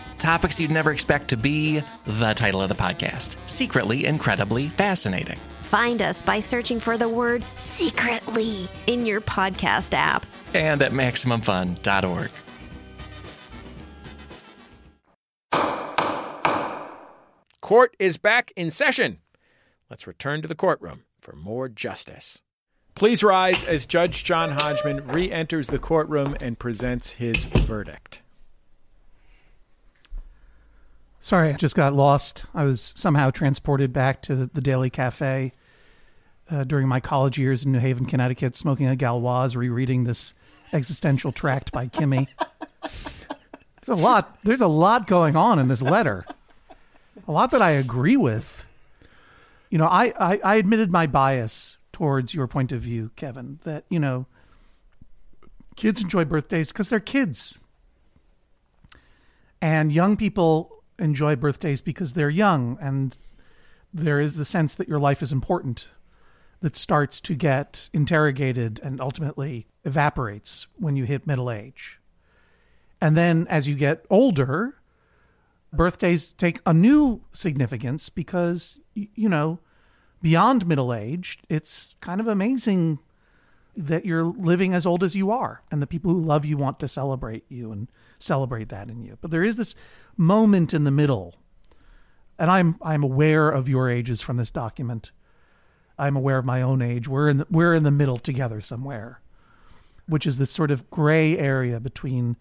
Topics you'd never expect to be the title of the podcast, Secretly Incredibly Fascinating. Find us by searching for the word secretly in your podcast app. And at MaximumFun.org. Court is back in session. Let's return to the courtroom for more justice. Please rise as Judge John Hodgman re-enters the courtroom and presents his verdict. Sorry, I just got lost. I was somehow transported back to the Daily Cafe during my college years in New Haven, Connecticut, smoking a Galois, rereading this existential tract by Kimmy. There's a lot going on in this letter. A lot that I agree with. You know, I admitted my bias towards your point of view, Kevin, that, you know, kids enjoy birthdays because they're kids. And young people enjoy birthdays because they're young, and there is the sense that your life is important that starts to get interrogated and ultimately evaporates when you hit middle age. And then as you get older, birthdays take a new significance because, you know, beyond middle age, it's kind of amazing that you're living as old as you are, and the people who love you want to celebrate you and celebrate that in you. But there is this moment in the middle, and I'm aware of your ages from this document. I'm aware of my own age. We're in the middle together somewhere, which is this sort of gray area between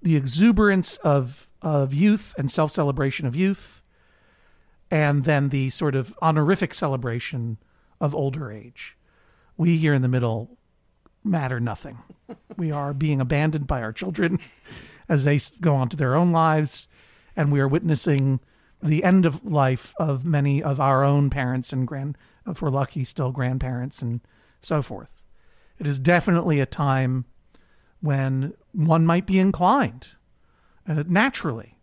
the exuberance of youth and self-celebration of youth, and then the sort of honorific celebration of older age. We here in the middle matter nothing. We are being abandoned by our children as they go on to their own lives, and we are witnessing the end of life of many of our own parents and if we're lucky, still grandparents and so forth. It is definitely a time when one might be inclined naturally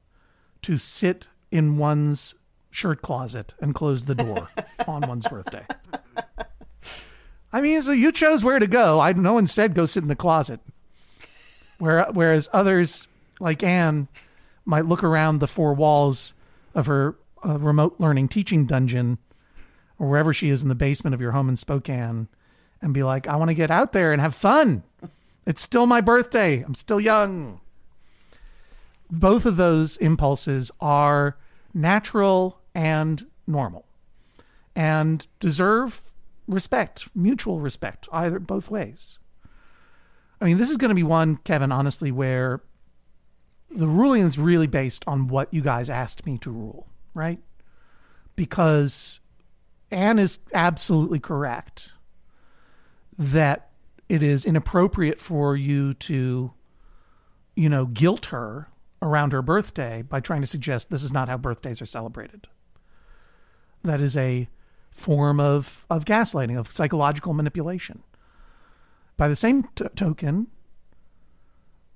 to sit in one's shirt closet and close the door on one's birthday. I mean, so you chose where to go. No one said go sit in the closet. Whereas others, like Anne, might look around the four walls of her remote learning teaching dungeon or wherever she is in the basement of your home in Spokane and be like, I want to get out there and have fun. It's still my birthday. I'm still young. Both of those impulses are natural and normal and deserve respect, mutual respect, either both ways. I mean, this is going to be one, Kevin, honestly, where the ruling is really based on what you guys asked me to rule, right? Because Anne is absolutely correct that it is inappropriate for you to, you know, guilt her around her birthday by trying to suggest this is not how birthdays are celebrated. That is a form of gaslighting, of psychological manipulation. By the same token,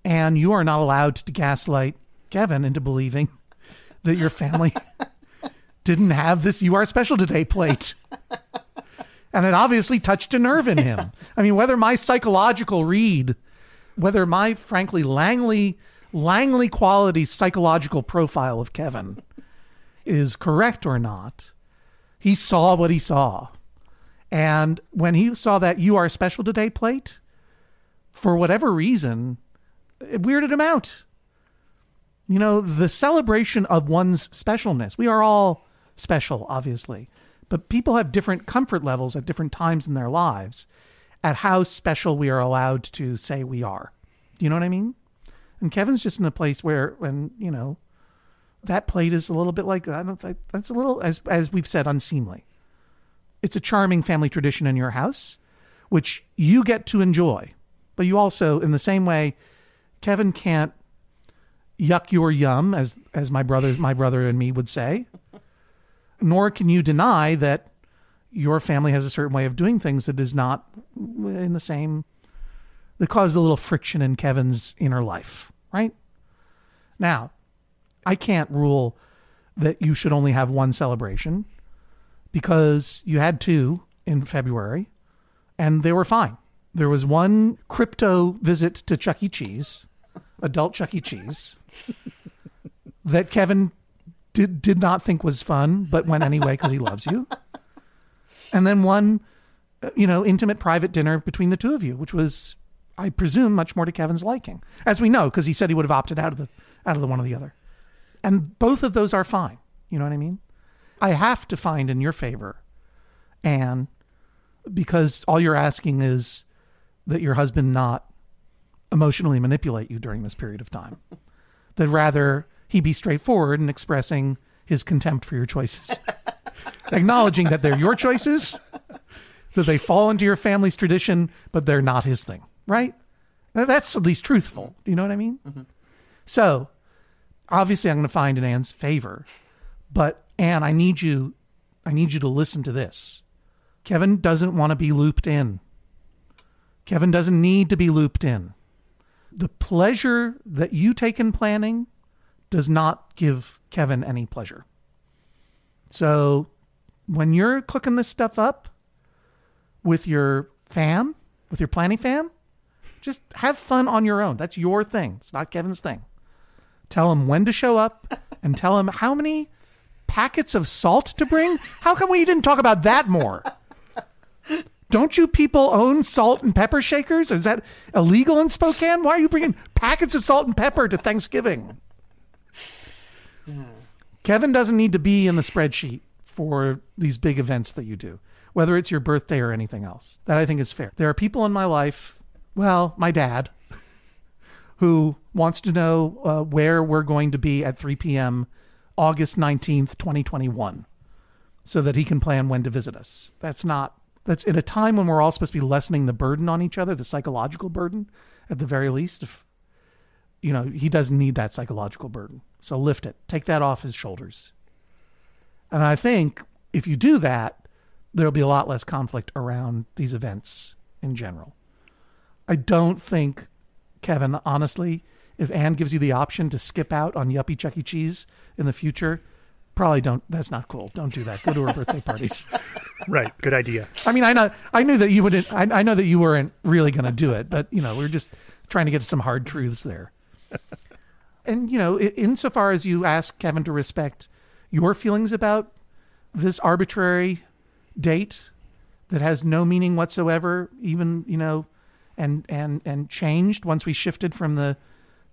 Anne, you are not allowed to gaslight Kevin into believing that your family didn't have this You Are Special Today plate. And it obviously touched a nerve in him. I mean, whether my psychological read, whether my, frankly, Langley quality psychological profile of Kevin is correct or not, he saw what he saw. And when he saw that You Are Special Today plate, for whatever reason, it weirded him out. You know, the celebration of one's specialness. We are all special, obviously, but people have different comfort levels at different times in their lives at how special we are allowed to say we are. You know what I mean? And Kevin's just in a place where, when, you know, that plate is a little bit like, I don't think that's a little, as we've said, unseemly. It's a charming family tradition in your house, which you get to enjoy. But you also, in the same way, Kevin can't yuck your yum, as my brother and me would say. Nor can you deny that your family has a certain way of doing things that is not in the same, that caused a little friction in Kevin's inner life, right? Now, I can't rule that you should only have one celebration, because you had two in February and they were fine. There was one crypto visit to Chuck E. Cheese, adult Chuck E. Cheese, that Kevin did not think was fun, but went anyway because he loves you. And then one, intimate private dinner between the two of you, which was, I presume, much more to Kevin's liking, as we know, because he said he would have opted out of the one or the other. And both of those are fine. You know what I mean? I have to find in your favor, Anne, because all you're asking is that your husband not emotionally manipulate you during this period of time, that rather he be straightforward in expressing his contempt for your choices, acknowledging that they're your choices, that they fall into your family's tradition, but they're not his thing, right? Now, that's at least truthful. Do you know what I mean? Mm-hmm. So obviously I'm going to find in Anne's favor, but Anne, I need you to listen to this. Kevin doesn't want to be looped in. Kevin doesn't need to be looped in. The pleasure that you take in planning does not give Kevin any pleasure. So when you're cooking this stuff up with your fam, with your planning fam, just have fun on your own. That's your thing. It's not Kevin's thing. Tell him when to show up and tell him how many packets of salt to bring. How come we didn't talk about that more? Don't you people own salt and pepper shakers? Is that illegal in Spokane? Why are you bringing packets of salt and pepper to Thanksgiving? Yeah. Kevin doesn't need to be in the spreadsheet for these big events that you do, whether it's your birthday or anything else. That I think is fair. There are people in my life, well, my dad, who wants to know where we're going to be at 3 p.m. August 19th, 2021, so that he can plan when to visit us. That's in a time when we're all supposed to be lessening the burden on each other, the psychological burden, at the very least. If, he doesn't need that psychological burden. So lift it. Take that off his shoulders. And I think if you do that, there'll be a lot less conflict around these events in general. I don't think, Kevin, honestly, if Anne gives you the option to skip out on yuppie Chuck E. Cheese in the future, probably don't. That's not cool. Don't do that. Go to her birthday parties. Right. Good idea. I mean, I knew that you wouldn't. I know that you weren't really going to do it, but we're just trying to get some hard truths there. And insofar as you ask Kevin to respect your feelings about this arbitrary date that has no meaning whatsoever, even and changed once we shifted from the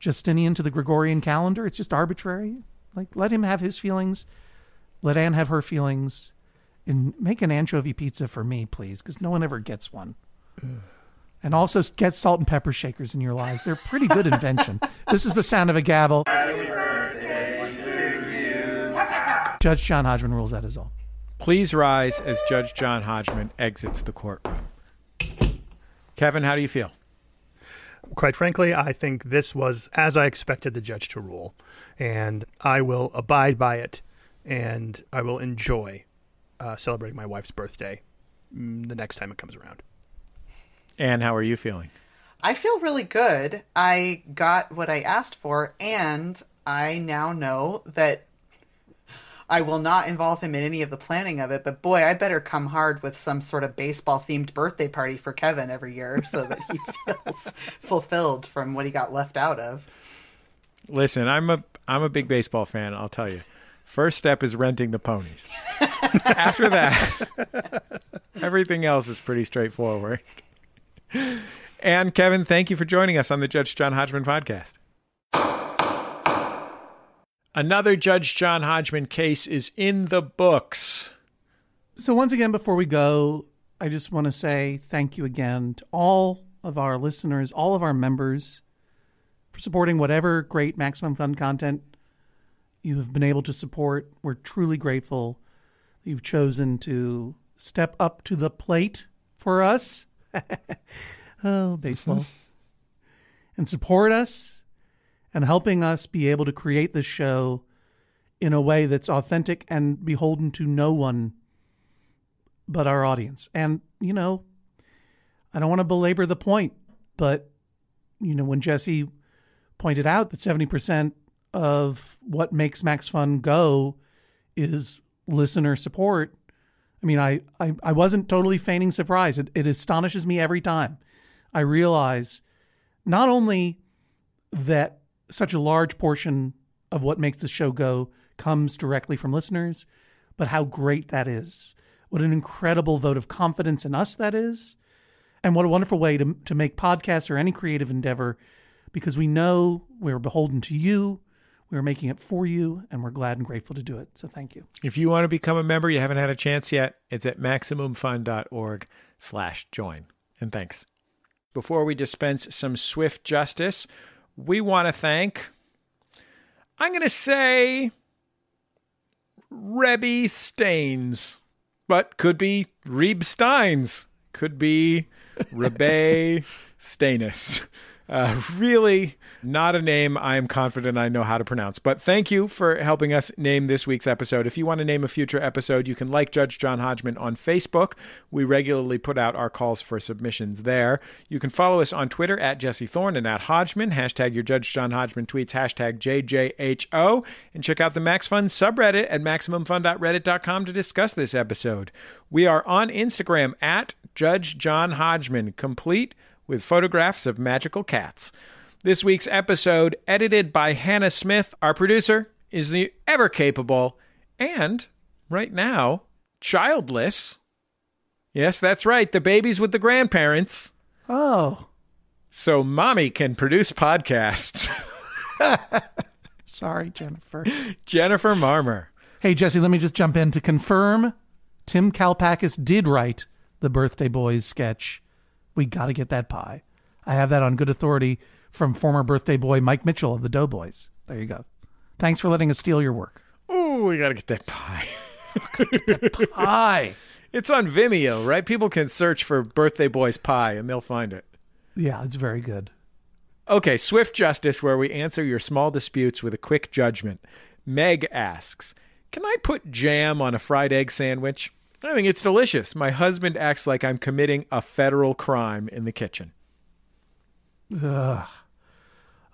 Justinian to the Gregorian calendar, it's just arbitrary. Like, let him have his feelings. Let Anne have her feelings. And make an anchovy pizza for me, please, because no one ever gets one. And also get salt and pepper shakers in your lives. They're a pretty good invention. This is the sound of a gavel. Happy birthday to you. Judge John Hodgman rules, that is all. Please rise as Judge John Hodgman exits the courtroom. Kevin, how do you feel? Quite frankly, I think this was as I expected the judge to rule, and I will abide by it, and I will enjoy celebrating my wife's birthday the next time it comes around. Anne, how are you feeling? I feel really good. I got what I asked for, and I now know that I will not involve him in any of the planning of it, but boy, I better come hard with some sort of baseball-themed birthday party for Kevin every year so that he feels fulfilled from what he got left out of. Listen, I'm a big baseball fan, I'll tell you. First step is renting the ponies. After that, everything else is pretty straightforward. And Kevin, thank you for joining us on the Judge John Hodgman podcast. Another Judge John Hodgman case is in the books. So once again, before we go, I just want to say thank you again to all of our listeners, all of our members, for supporting whatever great Maximum Fun content you have been able to support. We're truly grateful that you've chosen to step up to the plate for us. Oh, baseball. And support us. and helping us be able to create this show in a way that's authentic and beholden to no one but our audience. And, you know, I don't want to belabor the point, but, you know, when Jesse pointed out that 70% of what makes Max Fun go is listener support, I mean, I wasn't totally feigning surprise. It astonishes me every time I realize not only that such a large portion of what makes the show go comes directly from listeners, but how great that is. What an incredible vote of confidence in us that is. And what a wonderful way to make podcasts or any creative endeavor, because we know we're beholden to you. We're making it for you, and we're glad and grateful to do it. So thank you. If you want to become a member, you haven't had a chance yet, it's at MaximumFun.org/join. And thanks. Before we dispense some swift justice, we want to thank, I'm going to say, Rebby Staines, but could be Reeb Steins, could be Rebbe Staines. Really not a name I'm confident I know how to pronounce. But thank you for helping us name this week's episode. If you want to name a future episode, you can like Judge John Hodgman on Facebook. We regularly put out our calls for submissions there. You can follow us on Twitter at Jesse Thorne and at Hodgman. Hashtag your Judge John Hodgman tweets, hashtag JJHO. And check out the Max Fun subreddit at MaximumFun.reddit.com to discuss this episode. We are on Instagram at Judge John Hodgman, complete with photographs of magical cats. This week's episode, edited by Hannah Smith, our producer, is the ever-capable and, right now, childless. Yes, that's right, the baby's with the grandparents. Oh. So mommy can produce podcasts. Sorry, Jennifer. Jennifer Marmer. Hey, Jesse, let me just jump in to confirm Tim Kalpakis did write the Birthday Boys sketch. We got to get that pie. I have that on good authority from former birthday boy Mike Mitchell of the Doughboys. There you go. Thanks for letting us steal your work. Ooh, we got to get that pie. Get that pie. It's on Vimeo, right? People can search for Birthday Boys pie and they'll find it. Yeah, it's very good. Okay, Swift Justice, where we answer your small disputes with a quick judgment. Meg asks, can I put jam on a fried egg sandwich? I think it's delicious. My husband acts like I'm committing a federal crime in the kitchen. Ugh.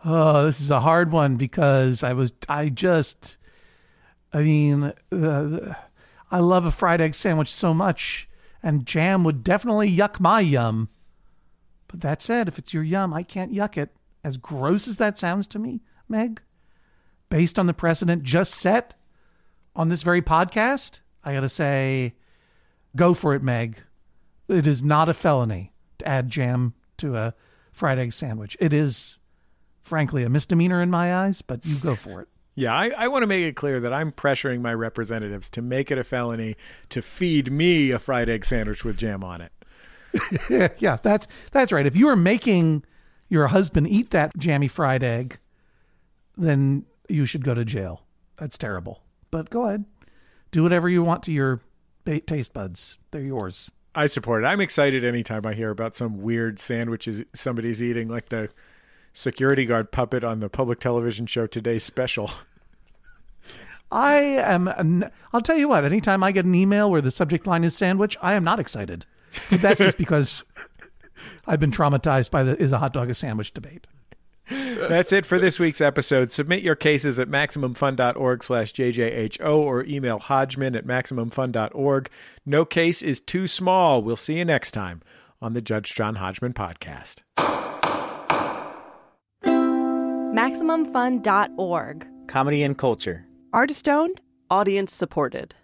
Oh, this is a hard one because I love a fried egg sandwich so much, and jam would definitely yuck my yum. But that said, if it's your yum, I can't yuck it. As gross as that sounds to me, Meg, based on the precedent just set on this very podcast, I got to say, go for it, Meg. It is not a felony to add jam to a fried egg sandwich. It is, frankly, a misdemeanor in my eyes, but you go for it. Yeah, I want to make it clear that I'm pressuring my representatives to make it a felony to feed me a fried egg sandwich with jam on it. Yeah, that's right. If you are making your husband eat that jammy fried egg, then you should go to jail. That's terrible. But go ahead. Do whatever you want to your taste buds. They're yours. I support it. I'm excited anytime I hear about some weird sandwiches somebody's eating, like the security guard puppet on the public television show Today's Special. I'll tell you what, anytime I get an email where the subject line is sandwich, I am not excited. But that's just because I've been traumatized by the is a hot dog a sandwich debate. That's it for this week's episode. Submit your cases at MaximumFun.org/JJHO or email Hodgman at MaximumFun.org. No case is too small. We'll see you next time on the Judge John Hodgman podcast. MaximumFun.org. Comedy and culture. Artist owned. Audience supported.